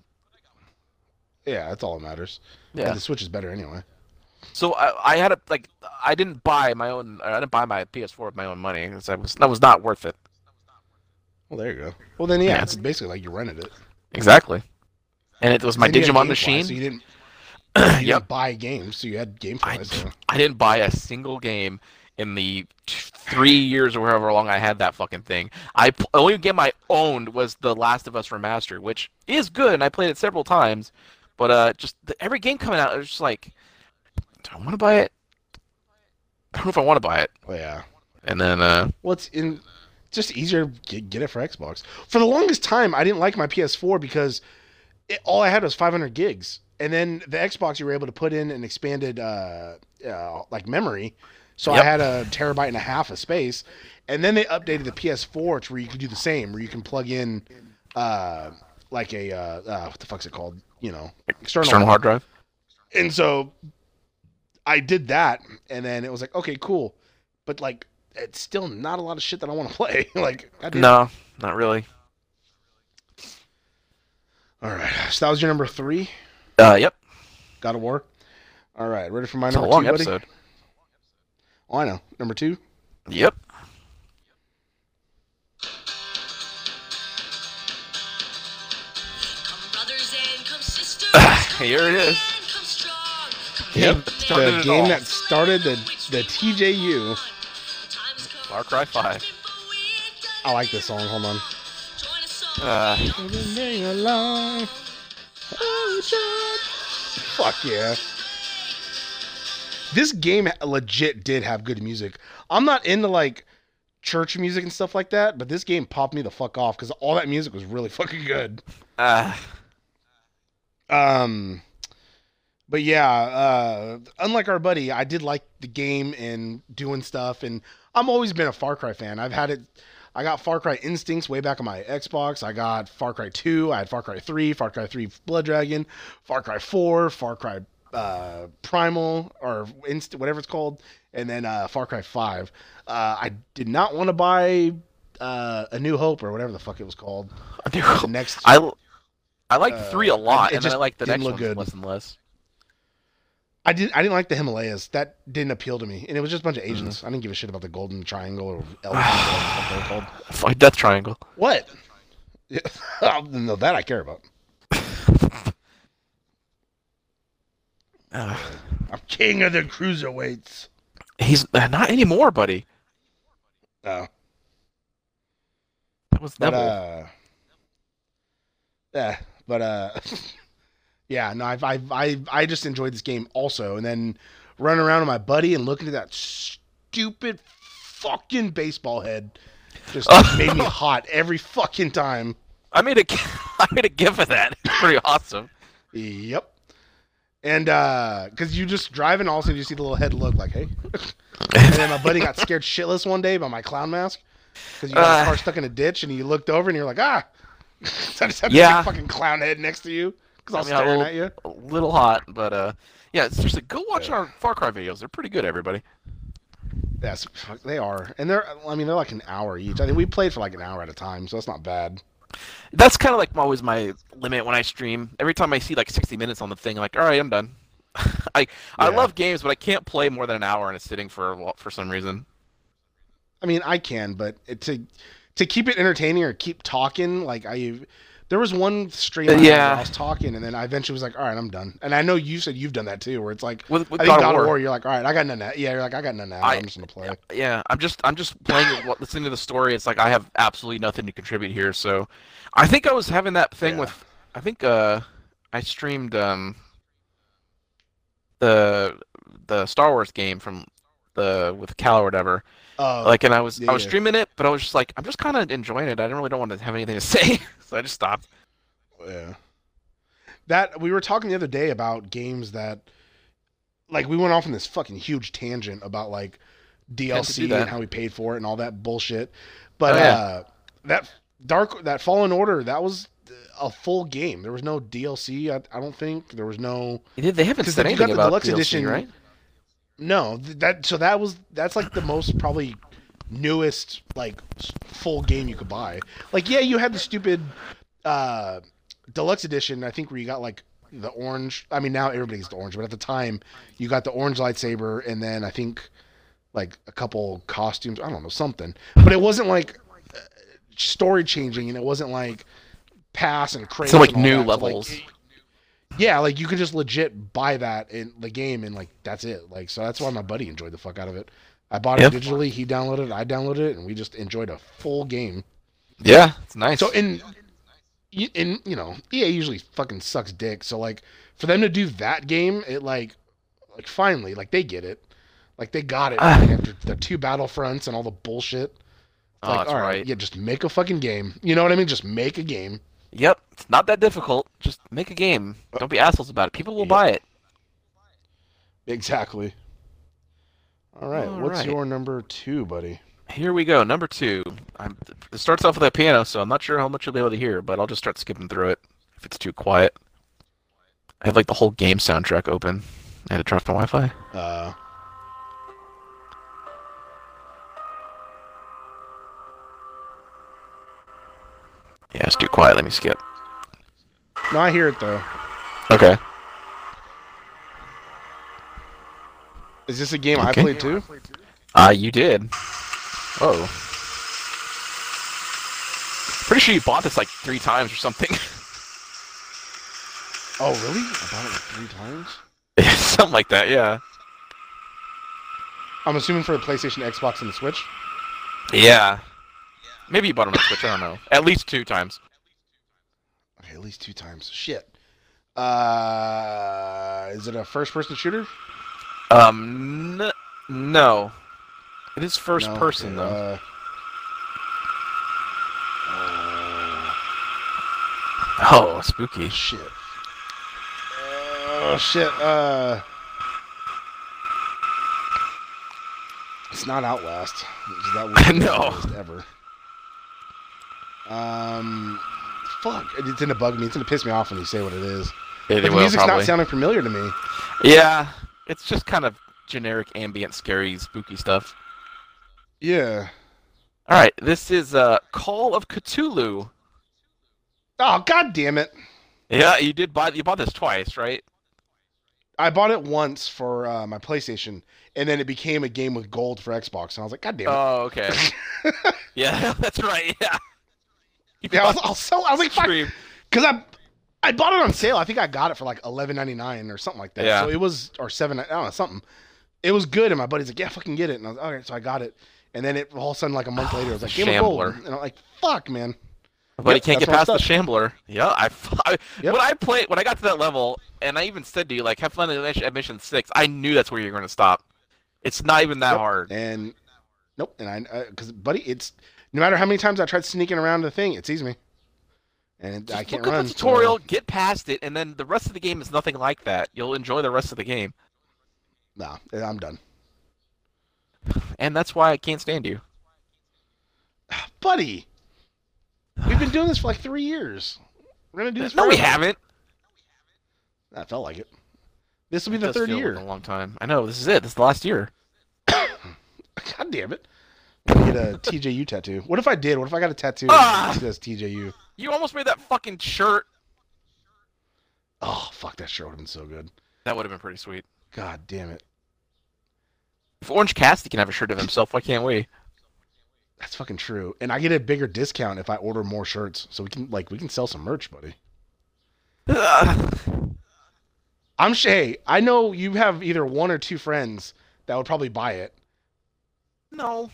Yeah, that's all that matters. Yeah, and the Switch is better anyway. So I, I had a like, I didn't buy my own. I didn't buy my P S four with my own money. I was that was not worth it. Well, there you go. Well, then yeah, yeah. It's basically like you rented it. Exactly. And it was my Digimon machine. So you didn't. You yep. didn't buy games, so you had game I, so. I didn't buy a single game in the three years or however long I had that fucking thing. I the only game I owned was The Last of Us Remastered, which is good, and I played it several times. But uh, just the, every game coming out, it's just like, do I want to buy it? I don't know if I want to buy it. Oh, yeah. And then, uh, well, it's in just easier to get, get it for Xbox. For the longest time, I didn't like my P S four because it, all I had was five hundred gigs, and then the Xbox you were able to put in an expanded uh, uh like memory, so yep. I had a terabyte and a half of space, and then they updated the P S four to where you can do the same, where you can plug in uh like a uh, uh what the fuck's it called? You know, external, external hard drive. And so I did that, and then it was like, okay, cool. but like it's still not a lot of shit that I want to play. Like, goddamn. No, not really. All right, so that was your number three. Uh, yep. God of War. All right, ready for my number two, buddy? It's a long episode. Oh, I know. Number two. Yep. Here it is. Yep, the game that started the the T J U. Far Cry five. I like this song. Hold on. Uh. Fuck yeah. This game legit did have good music. I'm not into like church music and stuff like that, but this game popped me the fuck off because all that music was really fucking good. Uh. Um, but yeah, uh, unlike our buddy, I did like the game and doing stuff, and I've always been a Far Cry fan. I've had it, I got Far Cry Instincts way back on my Xbox. I got Far Cry two, I had Far Cry three, Far Cry three Blood Dragon, Far Cry four, Far Cry, uh, Primal, or Inst- whatever it's called, and then, uh, Far Cry five. Uh, I did not want to buy, uh, A New Hope, or whatever the fuck it was called. A New Hope. The next... I... I liked uh, three a lot, and then I liked the next one less and less. I didn't. I didn't like the Himalayas. That didn't appeal to me, and it was just a bunch of Asians. Mm-hmm. I didn't give a shit about the Golden Triangle or L. It's like Death Triangle. What? No, that I care about. uh, I'm king of the cruiserweights. He's uh, not anymore, buddy. No. Uh, that was but, Neville. Uh, yeah. But, uh, yeah, no, I've, I've, I've, I just enjoyed this game also. And then running around with my buddy and looking at that stupid fucking baseball head just made me hot every fucking time. I made a, I made a gif of that. It's pretty awesome. Yep. And, uh, because you just drive and all of a sudden you see the little head look like, hey. And then my buddy got scared shitless one day by my clown mask because you got uh, a car stuck in a ditch and you looked over and you're like, ah. So I just have yeah. a fucking clown head next to you because I'll I mean, staring little, at you. A little hot, but uh, yeah. Seriously, go watch yeah. our Far Cry videos. They're pretty good, everybody. Yes, they are, and they're. I mean, they're like an hour each. I think mean, we played for like an hour at a time, so that's not bad. That's kind of like always my limit when I stream. Every time I see like sixty minutes on the thing, I'm like, all right, I'm done. I yeah. I love games, but I can't play more than an hour in a sitting for for some reason. I mean, I can, but it's a. To keep it entertaining or keep talking, like I, there was one stream yeah. where I was talking, and then I eventually was like, "All right, I'm done." And I know you said you've done that too, where it's like, with, with I think God of War, War, you're like, "All right, I got none now." Yeah, you're like, "I got none now. I'm just gonna play." Yeah, I'm just, I'm just playing, listening to the story. It's like I have absolutely nothing to contribute here. So, I think I was having that thing yeah. with, I think, uh, I streamed um, the the Star Wars game from the with Cal or whatever. Uh, like and I was yeah, I was yeah. streaming it, but I was just like I'm just kind of enjoying it. I really don't want to have anything to say, so I just stopped. Yeah, that we were talking the other day about games that, like, we went off on this fucking huge tangent about like D L C and how we paid for it and all that bullshit. But oh, yeah. uh, that Dark that Fallen Order that was a full game. There was no D L C. I, I don't think there was no. They haven't said anything about the D L C, edition, right? No, that so that was that's like the most probably newest like full game you could buy. Like yeah, you had the stupid uh, deluxe edition, I think, where you got like the orange. I mean, now everybody's the orange, but at the time you got the orange lightsaber, and then I think like a couple costumes. I don't know something, but it wasn't like uh, story changing, and it wasn't like pass and crazy. So like new that. levels. So, like, it, Yeah, like you can just legit buy that in the game, and like that's it. Like so, that's why my buddy enjoyed the fuck out of it. I bought yep. it digitally. He downloaded it. I downloaded it, and we just enjoyed a full game. Yeah, it's nice. So in, in you know, E A usually fucking sucks dick. So like for them to do that game, it like, like finally, like they get it, like they got it uh, like, after the two Battlefronts and all the bullshit. It's oh, like, that's all right, right. Yeah, just make a fucking game. You know what I mean? Just make a game. Yep, it's not that difficult. Just make a game. Don't be assholes about it. People will yep. buy it. Exactly. All right, All what's right. your number two, buddy? Here we go, number two. I'm, it starts off with a piano, so I'm not sure how much you'll be able to hear, but I'll just start skipping through it if it's too quiet. I have, like, the whole game soundtrack open. I had to turn off my Wi-Fi. Uh... Yeah, it's too quiet. Let me skip. No, I hear it, though. Okay. Is this a game okay. I played, too? Uh, you did. Oh. Pretty sure you bought this, like, three times or something. Oh, really? I bought it, like, three times? Something like that, yeah. I'm assuming for the PlayStation, Xbox, and the Switch? Yeah. Maybe you bought it on the Switch, I don't know. At least two times. Okay, at least two times. Shit. Uh, is it a first-person shooter? Um, n no. It is first-person, no, okay, though. Uh, Oh, spooky. Shit. Oh, shit. Uh, it's not Outlast. It's that weird no. Best ever. Um, fuck. It's gonna bug me. It's gonna piss me off when you say what it is. It, it the will, music's probably. Not sounding familiar to me. Yeah. It's just kind of generic, ambient, scary, spooky stuff. Yeah. All right. This is uh, Call of Cthulhu. Oh, god damn it! Yeah, you did buy you bought this twice, right? I bought it once for uh, my PlayStation, and then it became a game with gold for Xbox, and I was like, god damn it! Oh, okay. Yeah, that's right. Yeah. You yeah, I was, I was so I was like, fuck, because I I bought it on sale. I think I got it for like eleven ninety-nine or something like that. Yeah. So it was or seven. I don't know something. It was good, and my buddy's like, yeah, fucking get it, and I was like, okay, so I got it, and then it all of a sudden like a month oh, later, it was like game of gold, and I'm like, fuck, man. But yep, he can't get past the Shambler. Yeah, I, I yep. when I played, when I got to that level, and I even said to you, like, have fun at Mission Six. I knew that's where you're going to stop. It's not even that yep. hard. And nope, and I because uh, buddy, it's no matter how many times I tried sneaking around the thing, it sees me, and just I can't look run. Look at the tutorial, so... get past it, and then the rest of the game is nothing like that. You'll enjoy the rest of the game. Nah, I'm done. And that's why I can't stand you, buddy. We've been doing this for like three years. We're gonna do this. No, forever. we haven't. I felt like it. This will be it the third year. Like a long time. I know. This is it. This is the last year. God damn it! I get a T J U tattoo. What if I did? What if I got a tattoo ah! that says T J U? You almost made that fucking shirt. Oh fuck! That shirt would have been so good. That would have been pretty sweet. God damn it! If Orange Cassidy can have a shirt of himself, why can't we? That's fucking true. And I get a bigger discount if I order more shirts. So we can like we can sell some merch, buddy. I'm Shay. I know you have either one or two friends that would probably buy it. No.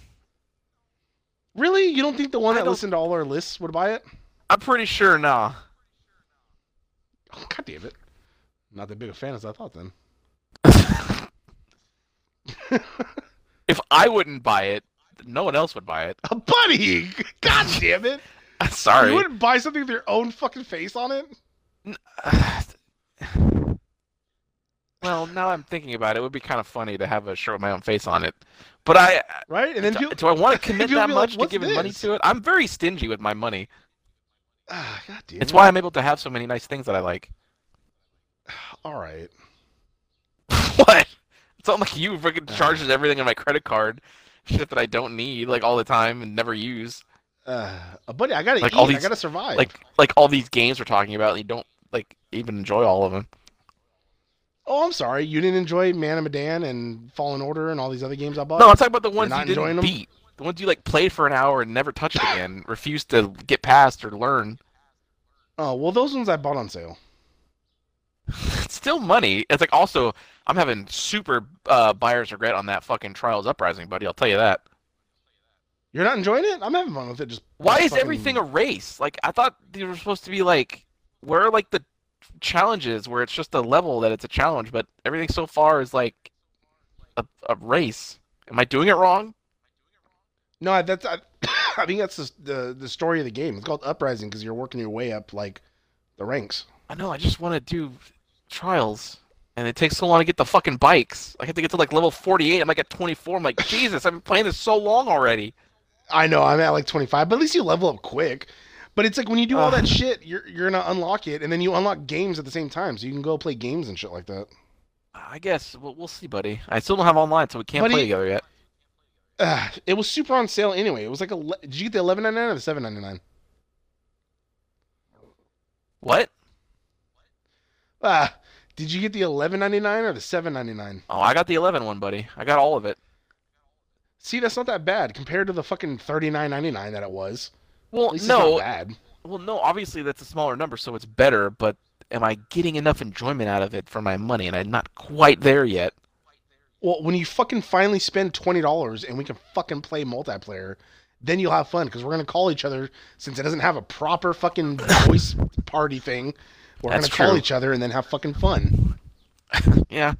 Really? You don't think the one I that don't... listened to all our lists would buy it? I'm pretty sure no. Oh, god damn it. Not that big a fan as I thought then. If I wouldn't buy it, no one else would buy it. A buddy! God damn it! I'm sorry. You wouldn't buy something with your own fucking face on it? Well, now I'm thinking about it. It would be kind of funny to have a shirt with my own face on it. But I... Right? And then do, people, do I want to commit that much like, to giving this? money to it? I'm very stingy with my money. Uh, God damn it's it. why I'm able to have so many nice things that I like. Alright. What? It's not like you fucking charges everything on my credit card. Shit that I don't need, like, all the time and never use. Uh, buddy, I gotta like, eat, all these, I gotta survive. Like, like all these games we're talking about, you don't, like, even enjoy all of them. Oh, I'm sorry, you didn't enjoy Man of Medan and Fallen Order and all these other games I bought? No, I'm talking about the ones you didn't beat. The ones you, like, played for an hour and never touched again, refused to get past or learn. Oh, well, those ones I bought on sale. It's still money. It's like, also, I'm having super uh, buyer's regret on that fucking Trials Uprising, buddy. I'll tell you that. You're not enjoying it? I'm having fun with it. Just why is fucking... everything a race? Like, I thought they were supposed to be like, where are like the challenges where it's just a level that it's a challenge, but everything so far is like a, a race. Am I doing it wrong? No, that's I, I think that's the, the the story of the game. It's called Uprising because you're working your way up like the ranks. I know. I just want to do Trials. And it takes so long to get the fucking bikes. I have to get to, like, level forty-eight. I'm, like, at twenty-four. I'm like, Jesus, I've been playing this so long already. I know. I'm at, like, twenty-five. But at least you level up quick. But it's like when you do all uh, that shit, you're you're going to unlock it. And then you unlock games at the same time. So you can go play games and shit like that. I guess. We'll, we'll see, buddy. I still don't have online, so we can't buddy, play together yet. Uh, it was super on sale anyway. It was, like, a, did you get the eleven ninety-nine or the seven ninety-nine? What? Ah, did you get the eleven ninety-nine or the seven ninety-nine? Oh, I got the eleven one, buddy. I got all of it. See, that's not that bad compared to the fucking thirty-nine ninety-nine that it was. Well, at least no. It's not bad. Well, no, obviously that's a smaller number, so it's better, but am I getting enough enjoyment out of it for my money? And I'm not quite there yet. Well, when you fucking finally spend twenty dollars and we can fucking play multiplayer, then you'll have fun, because we're going to call each other, since it doesn't have a proper fucking voice party thing, we're going to call each other and then have fucking fun. Yeah.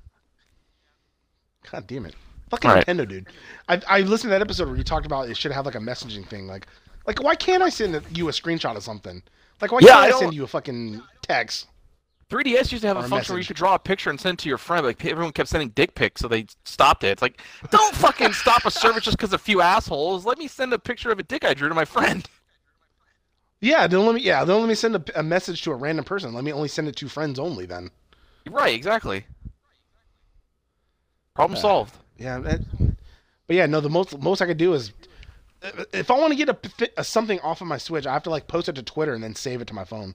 God damn it. Fucking right. Nintendo, dude. I, I listened to that episode where you talked about it should have like a messaging thing, like, like why can't I send you a screenshot of something? Like, why yeah, can't I, I send you a fucking text? three D S used to have a, a function message. Where you could draw a picture and send it to your friend. Like, everyone kept sending dick pics, so they stopped it. It's like, don't fucking stop a service just because a few assholes. Let me send a picture of a dick I drew to my friend. Yeah, don't let me. Yeah, don't let me send a, a message to a random person. Let me only send it to friends only. Then. Right. Exactly. Problem uh, solved. Yeah. That, but yeah, no. The most most I could do is, if I want to get a, a something off of my Switch, I have to like post it to Twitter and then save it to my phone.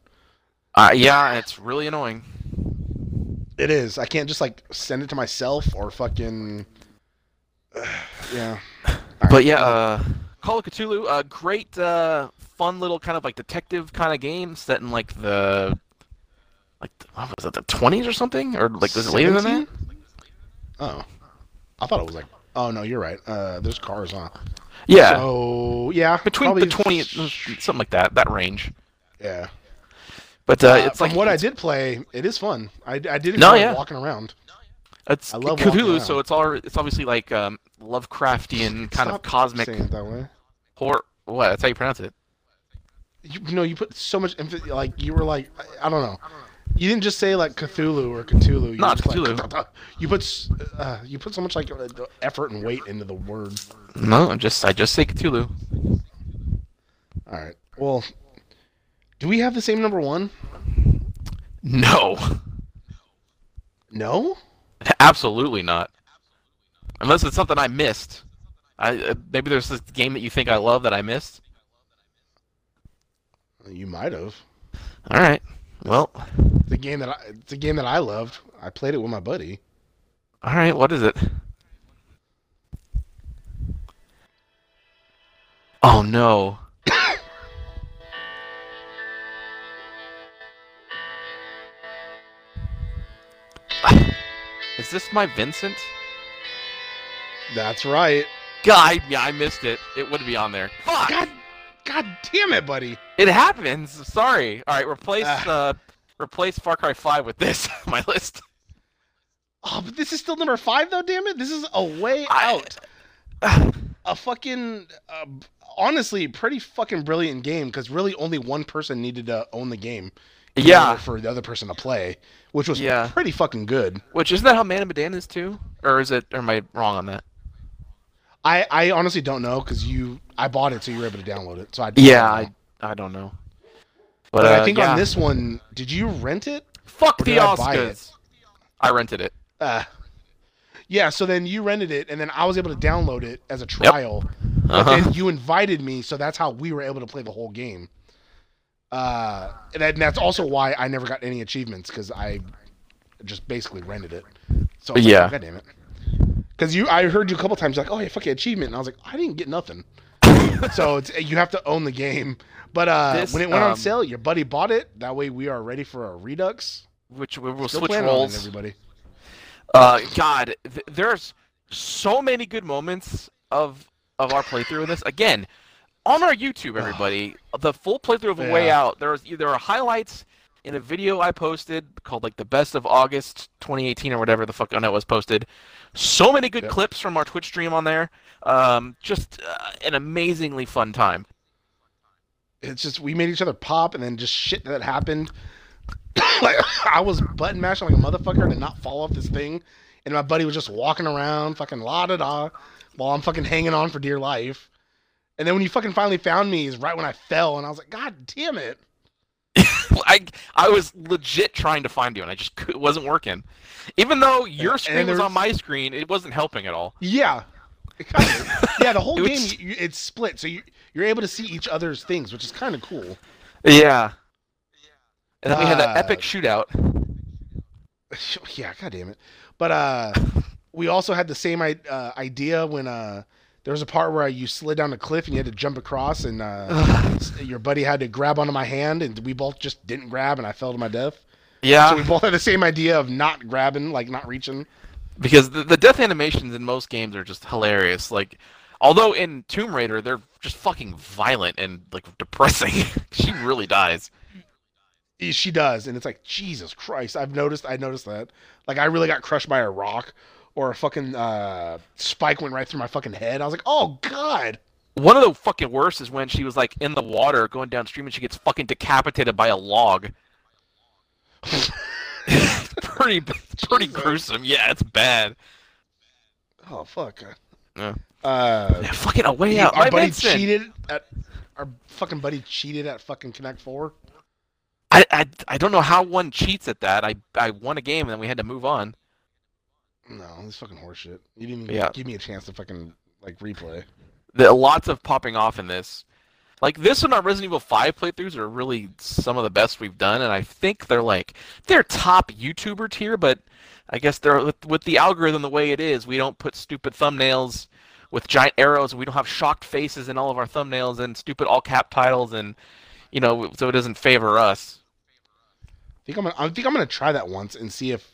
Uh, yeah, it's really annoying. It is. I can't just, like, send it to myself or fucking... Uh, yeah. Right. But, yeah, uh, Call of Cthulhu, a great, uh, fun little kind of, like, detective kind of game set in, like, the... Like, what was it, the twenties or something? Or, like, was it later than that? Oh. I thought it was, like... Oh, no, you're right. Uh, there's cars, huh? Yeah. So, yeah. Between the twenties, something like that, that range. Yeah. But uh, it's uh, from like, what it's... I did play, it is fun. I, I did enjoy no, yeah. walking around. It's I love Cthulhu, so it's all it's obviously like um, Lovecraftian kind of cosmic saying it that way. Horror. What? That's how you pronounce it. You, you know, you put so much emphasis. Like you were like, I, I don't know. You didn't just say like Cthulhu or Cthulhu. You Not Cthulhu. Like, you put uh, you put so much like effort and weight into the word. No, I'm just I just say Cthulhu. All right. Well. Do we have the same number one? No. No? Absolutely not. Unless it's something I missed. I uh, maybe there's this game that you think I love that I missed. You might have. All right. Well, the game that I, it's a game that I loved. I played it with my buddy. All right. What is it? Oh no. Is this my Vincent? That's right. God, yeah, I missed it. It would be on there. Fuck! God, God damn it, buddy. It happens. Sorry. All right, replace uh, uh, replace Far Cry five with this on my list. Oh, but this is still number five, though, damn it. This is a way I... out. Uh, a fucking, uh, honestly, pretty fucking brilliant game, because really only one person needed to own the game. Yeah, for the other person to play, which was yeah. pretty fucking good. Which isn't that how Man of Medan is too, or is it? Or am I wrong on that? I I honestly don't know because you I bought it, so you were able to download it. So I yeah, I, I don't know. But, but uh, I think yeah. on this one, did you rent it? Fuck the Oscars! I, I rented it. Uh, yeah. So then you rented it, and then I was able to download it as a trial. Yep. Uh-huh. But then you invited me, so that's how we were able to play the whole game. Uh, and, that, and that's also why I never got any achievements because I just basically rented it. So I was yeah, like, God damn it. Because you, I heard you a couple times like, "Oh, yeah, fucking achievement," and I was like, "I didn't get nothing." So it's, you have to own the game. But uh, this, when it went um, on sale, your buddy bought it. That way, we are ready for a redux, which we will Still switch roles. On everybody. Uh, God, th there's so many good moments of of our playthrough in this again. On our YouTube, everybody, the full playthrough of A yeah. Way Out, there, was, there are highlights in a video I posted called, like, the best of August twenty eighteen or whatever the fuck I know was posted. So many good yep. clips from our Twitch stream on there. Um, just uh, an amazingly fun time. It's just, we made each other pop and then just shit that happened. Like, I was button mashing like a motherfucker to not fall off this thing. And my buddy was just walking around, fucking la-da-da, while I'm fucking hanging on for dear life. And then when you fucking finally found me is right when I fell, and I was like, God damn it. I I was legit trying to find you, and I just it wasn't working. Even though your screen was on my screen, it wasn't helping at all. Yeah. Kind of, yeah, the whole it game, was... you, it's split, so you, you're able to see each other's things, which is kind of cool. Yeah. And then uh, we had that epic shootout. Yeah, God damn it. But uh, we also had the same uh, idea when uh, there was a part where you slid down a cliff and you had to jump across, and uh, your buddy had to grab onto my hand, and we both just didn't grab, and I fell to my death. Yeah. So we both had the same idea of not grabbing, like not reaching. Because the, the death animations in most games are just hilarious. Like, although in Tomb Raider, they're just fucking violent and like depressing. She really dies. She does, and it's like, Jesus Christ. I've noticed. I noticed that. Like, I really got crushed by a rock, or a fucking uh, spike went right through my fucking head. I was like, oh God. One of the fucking worst is when she was like in the water going downstream, and she gets fucking decapitated by a log. pretty, pretty Jesus. Gruesome. Yeah, it's bad. Oh fuck. Yeah. Uh, yeah, fucking a way out. Our my buddy medicine. cheated at. Our fucking buddy cheated at fucking Connect Four. I, I, I don't know how one cheats at that. I I won a game and then we had to move on. No, this is fucking horseshit. You didn't even yeah. give me a chance to fucking like replay. The, lots of popping off in this. Like this and our Resident Evil five playthroughs are really some of the best we've done, and I think they're like they're top YouTuber tier, but I guess they're with, with the algorithm the way it is. We don't put stupid thumbnails with giant arrows, and we don't have shocked faces in all of our thumbnails and stupid all cap titles, and you know, so it doesn't favor us. I think I'm gonna, I think I'm gonna try that once and see if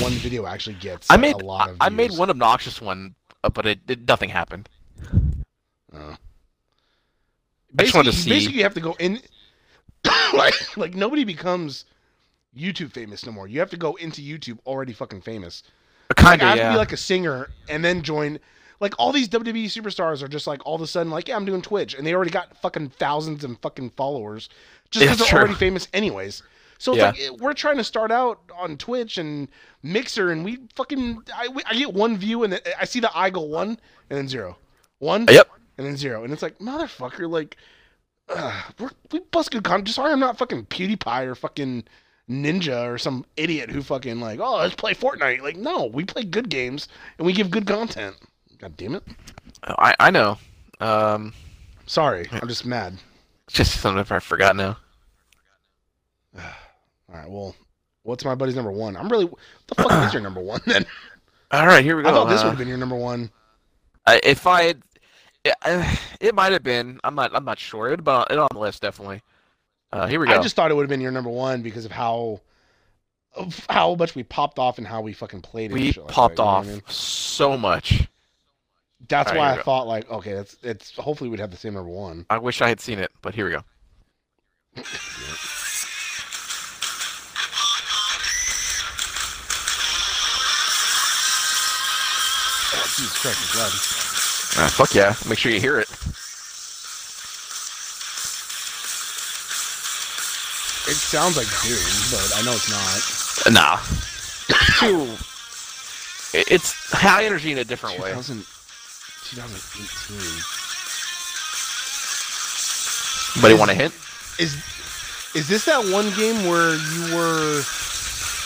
one video actually gets I made, a lot of views. I made one obnoxious one, but it, it nothing happened. Uh, I just wanted to see. Basically, you have to go in. like, like nobody becomes YouTube famous no more. You have to go into YouTube already fucking famous. Kind of. Like, I have yeah. to be like a singer and then join. Like, all these W W E superstars are just, like, all of a sudden, like, yeah, I'm doing Twitch. And they already got fucking thousands and fucking followers just because yeah, they're true. already famous anyways. So, it's yeah. like, it, we're trying to start out on Twitch and Mixer, and we fucking... I, we, I get one view, and then I see the eye go one, and then zero. One, yep. and then zero. And it's like, motherfucker, like, uh, we're, we bust good content. Sorry I'm not fucking PewDiePie or fucking Ninja or some idiot who fucking, like, oh, let's play Fortnite. Like, no, we play good games, and we give good content. God damn it! Oh, I I know. Um, Sorry, I'm just mad. It's just something I forgot now. All right, well, what's my buddy's number one? I'm really. What the fuck is your number one then? All right, here we go. I thought this uh, would have been your number one. I, if I, had, it, it might have been. I'm not. I'm not sure. It about it on the list definitely. Uh, here we go. I just thought it would have been your number one because of how. Of how much we popped off and how we fucking played it. We and shit popped like that, off you know what I mean? So much. That's right, why I go. thought, like, okay, that's it's. Hopefully, we'd have the same number one. I wish I had seen it, but here we go. Oh, Jesus Christ, it's loud. Ah, fuck yeah! Make sure you hear it. It sounds like Doom, but I know it's not. Nah. Dude, it's high energy in a different way. twenty eighteen. Anybody want a hint? Is is this that one game where you were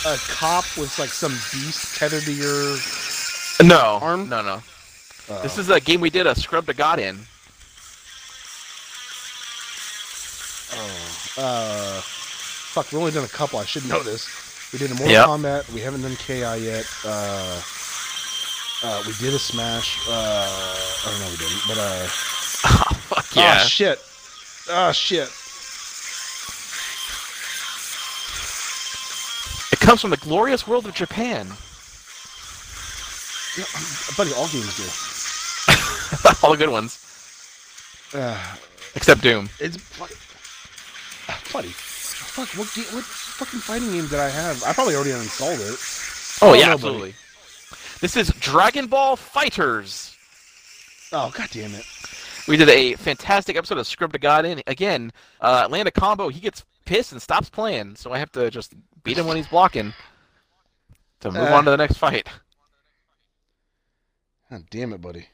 a cop with like some beast tethered to your no, arm? No, no, no. This is a game we did a Scrub to God in. Oh, uh, fuck. We've only done a couple. I should know this. We did a Mortal yep. Kombat. We haven't done K I yet. Uh. Uh, we did a Smash, uh, I don't know we didn't, but, uh, oh, fuck yeah. Oh, shit. Oh, shit. It comes from the glorious world of Japan. Yeah, buddy, all games do. All the good ones. Uh, Except Doom. It's, uh, buddy, fuck, what, game, what fucking fighting game did I have? I probably already uninstalled it. Oh, oh yeah, no, absolutely. Buddy. This is Dragon Ball FighterZ. Oh, god damn it. We did a fantastic episode of Script to God in. Again, uh, land a combo, he gets pissed and stops playing, so I have to just beat him when he's blocking to move uh, on to the next fight. God damn it, buddy.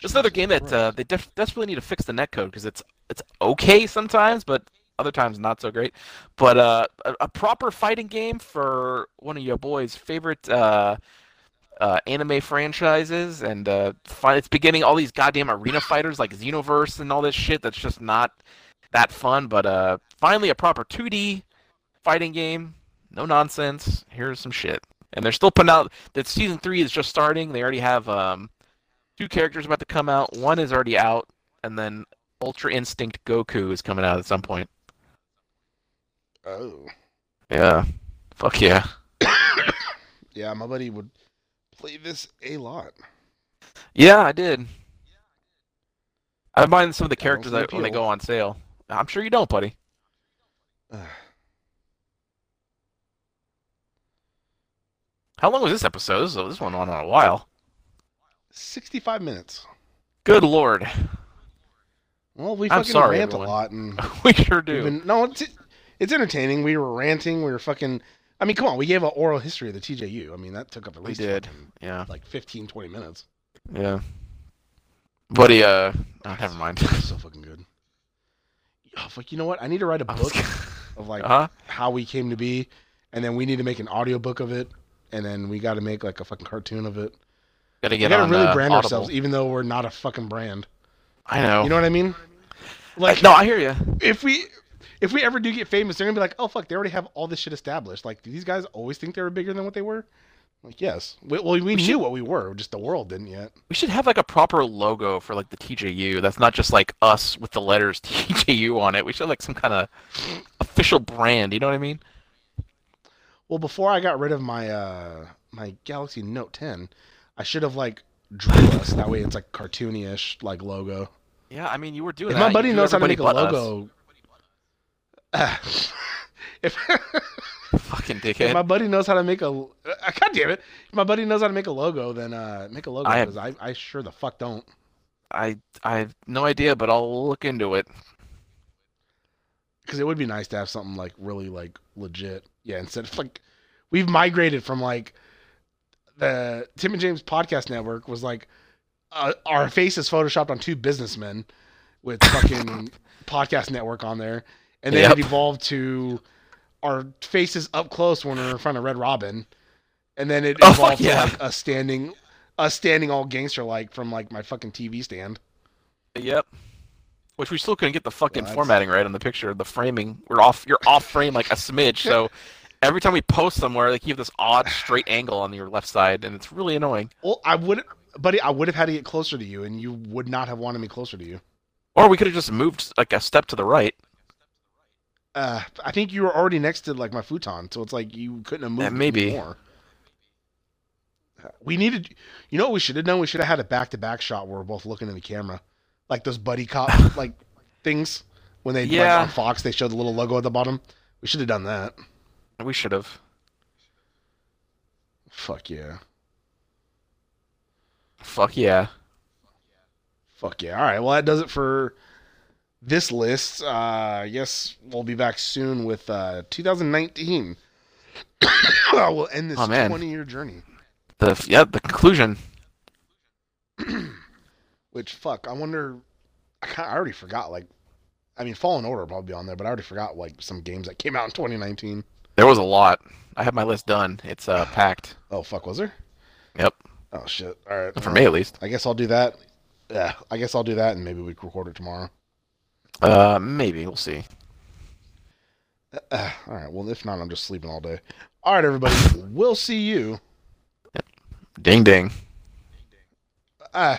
There's another game that uh, they def- desperately need to fix the netcode, because it's, it's okay sometimes, but other times not so great. But uh, a, a proper fighting game for one of your boys' favorite... Uh, Uh, anime franchises, and uh, fun. It's beginning all these goddamn arena fighters like Xenoverse and all this shit that's just not that fun, but uh, finally a proper two D fighting game, no nonsense, here's some shit. And they're still putting out, that season three is just starting, they already have um, two characters about to come out, one is already out, and then Ultra Instinct Goku is coming out at some point. Oh. Yeah. Fuck yeah. Yeah, my buddy would play this a lot. Yeah, I did. I mind some of the characters that, when they go on sale. I'm sure you don't, buddy. How long was this episode? So this one went on a while. sixty-five minutes. Good lord. Well, we I'm fucking sorry, rant everyone. a lot. And we sure do. Been, no, it's, it's entertaining. We were ranting. We were fucking... I mean, come on. We gave an oral history of the T J U. I mean, that took up at least we did. Fucking, yeah. like fifteen, twenty minutes. Yeah. Buddy, uh... Oh, never mind. So fucking good. Oh, fuck, you know what? I need to write a book of, like, uh-huh. how we came to be, and then we need to make an audiobook of it, and then we gotta make, like, a fucking cartoon of it. Gotta get we gotta on, really uh, brand Audible. Ourselves, even though we're not a fucking brand. I know. You know what I mean? Like, I, no, I hear you. If we... If we ever do get famous, they're going to be like, oh, fuck, they already have all this shit established. Like, do these guys always think they were bigger than what they were? Like, yes. We, well, we, we knew should, what we were, just the world didn't yet. We should have, like, a proper logo for, like, the T J U. That's not just, like, us with the letters T J U on it. We should have, like, some kind of official brand. You know what I mean? Well, before I got rid of my uh, my Galaxy Note ten, I should have, like, drew us. That way it's, like, cartoony-ish, like, logo. Yeah, I mean, you were doing if that. If my buddy knows how to make a logo... Us. if fucking dickhead. If my buddy knows how to make a uh, God damn it. If my buddy knows how to make a logo, then uh, make a logo because I, I I sure the fuck don't. I I have no idea, but I'll look into it. Because it would be nice to have something like really like legit. Yeah, instead of like we've migrated from like the Tim and James Podcast Network was like uh, our faces photoshopped on two businessmen with fucking Podcast Network on there. And then yep. it evolved to our faces up close when we were in front of Red Robin, and then it evolved oh, to yeah. like us standing, us standing all gangster like from like my fucking T V stand. Yep. Which we still couldn't get the fucking well, formatting right on the picture, the framing. We're off. You're off frame like a smidge. So every time we post somewhere, like you have this odd straight angle on your left side, and it's really annoying. Well, I would, buddy. I would have had to get closer to you, and you would not have wanted me closer to you. Or we could have just moved like a step to the right. Uh, I think you were already next to like my futon, so it's like you couldn't have moved yeah, maybe. more. We needed, you know, what we should have done. We should have had a back-to-back shot where we're both looking in the camera, like those buddy cop like things when they yeah. like, on Fox they showed the little logo at the bottom. We should have done that. We should have. Fuck yeah. Fuck yeah. Fuck yeah. All right. Well, that does it for. This list, uh, I guess we'll be back soon with uh, twenty nineteen. We'll end this twenty-year oh, journey. The yeah, the conclusion. Which fuck? I wonder. I, kinda, I already forgot. Like, I mean, Fallen Order will probably be on there, but I already forgot like some games that came out in twenty nineteen. There was a lot. I had my list done. It's uh, packed. Oh fuck, was there? Yep. Oh shit. All right. For me, at least. I guess I'll do that. Yeah. I guess I'll do that, and maybe we can record it tomorrow. Uh, maybe. We'll see. Uh, uh, all right. Well, if not, I'm just sleeping all day. All right, everybody. We'll see you. Yep. Ding, ding. Uh,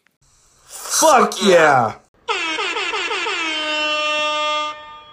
Fuck yeah!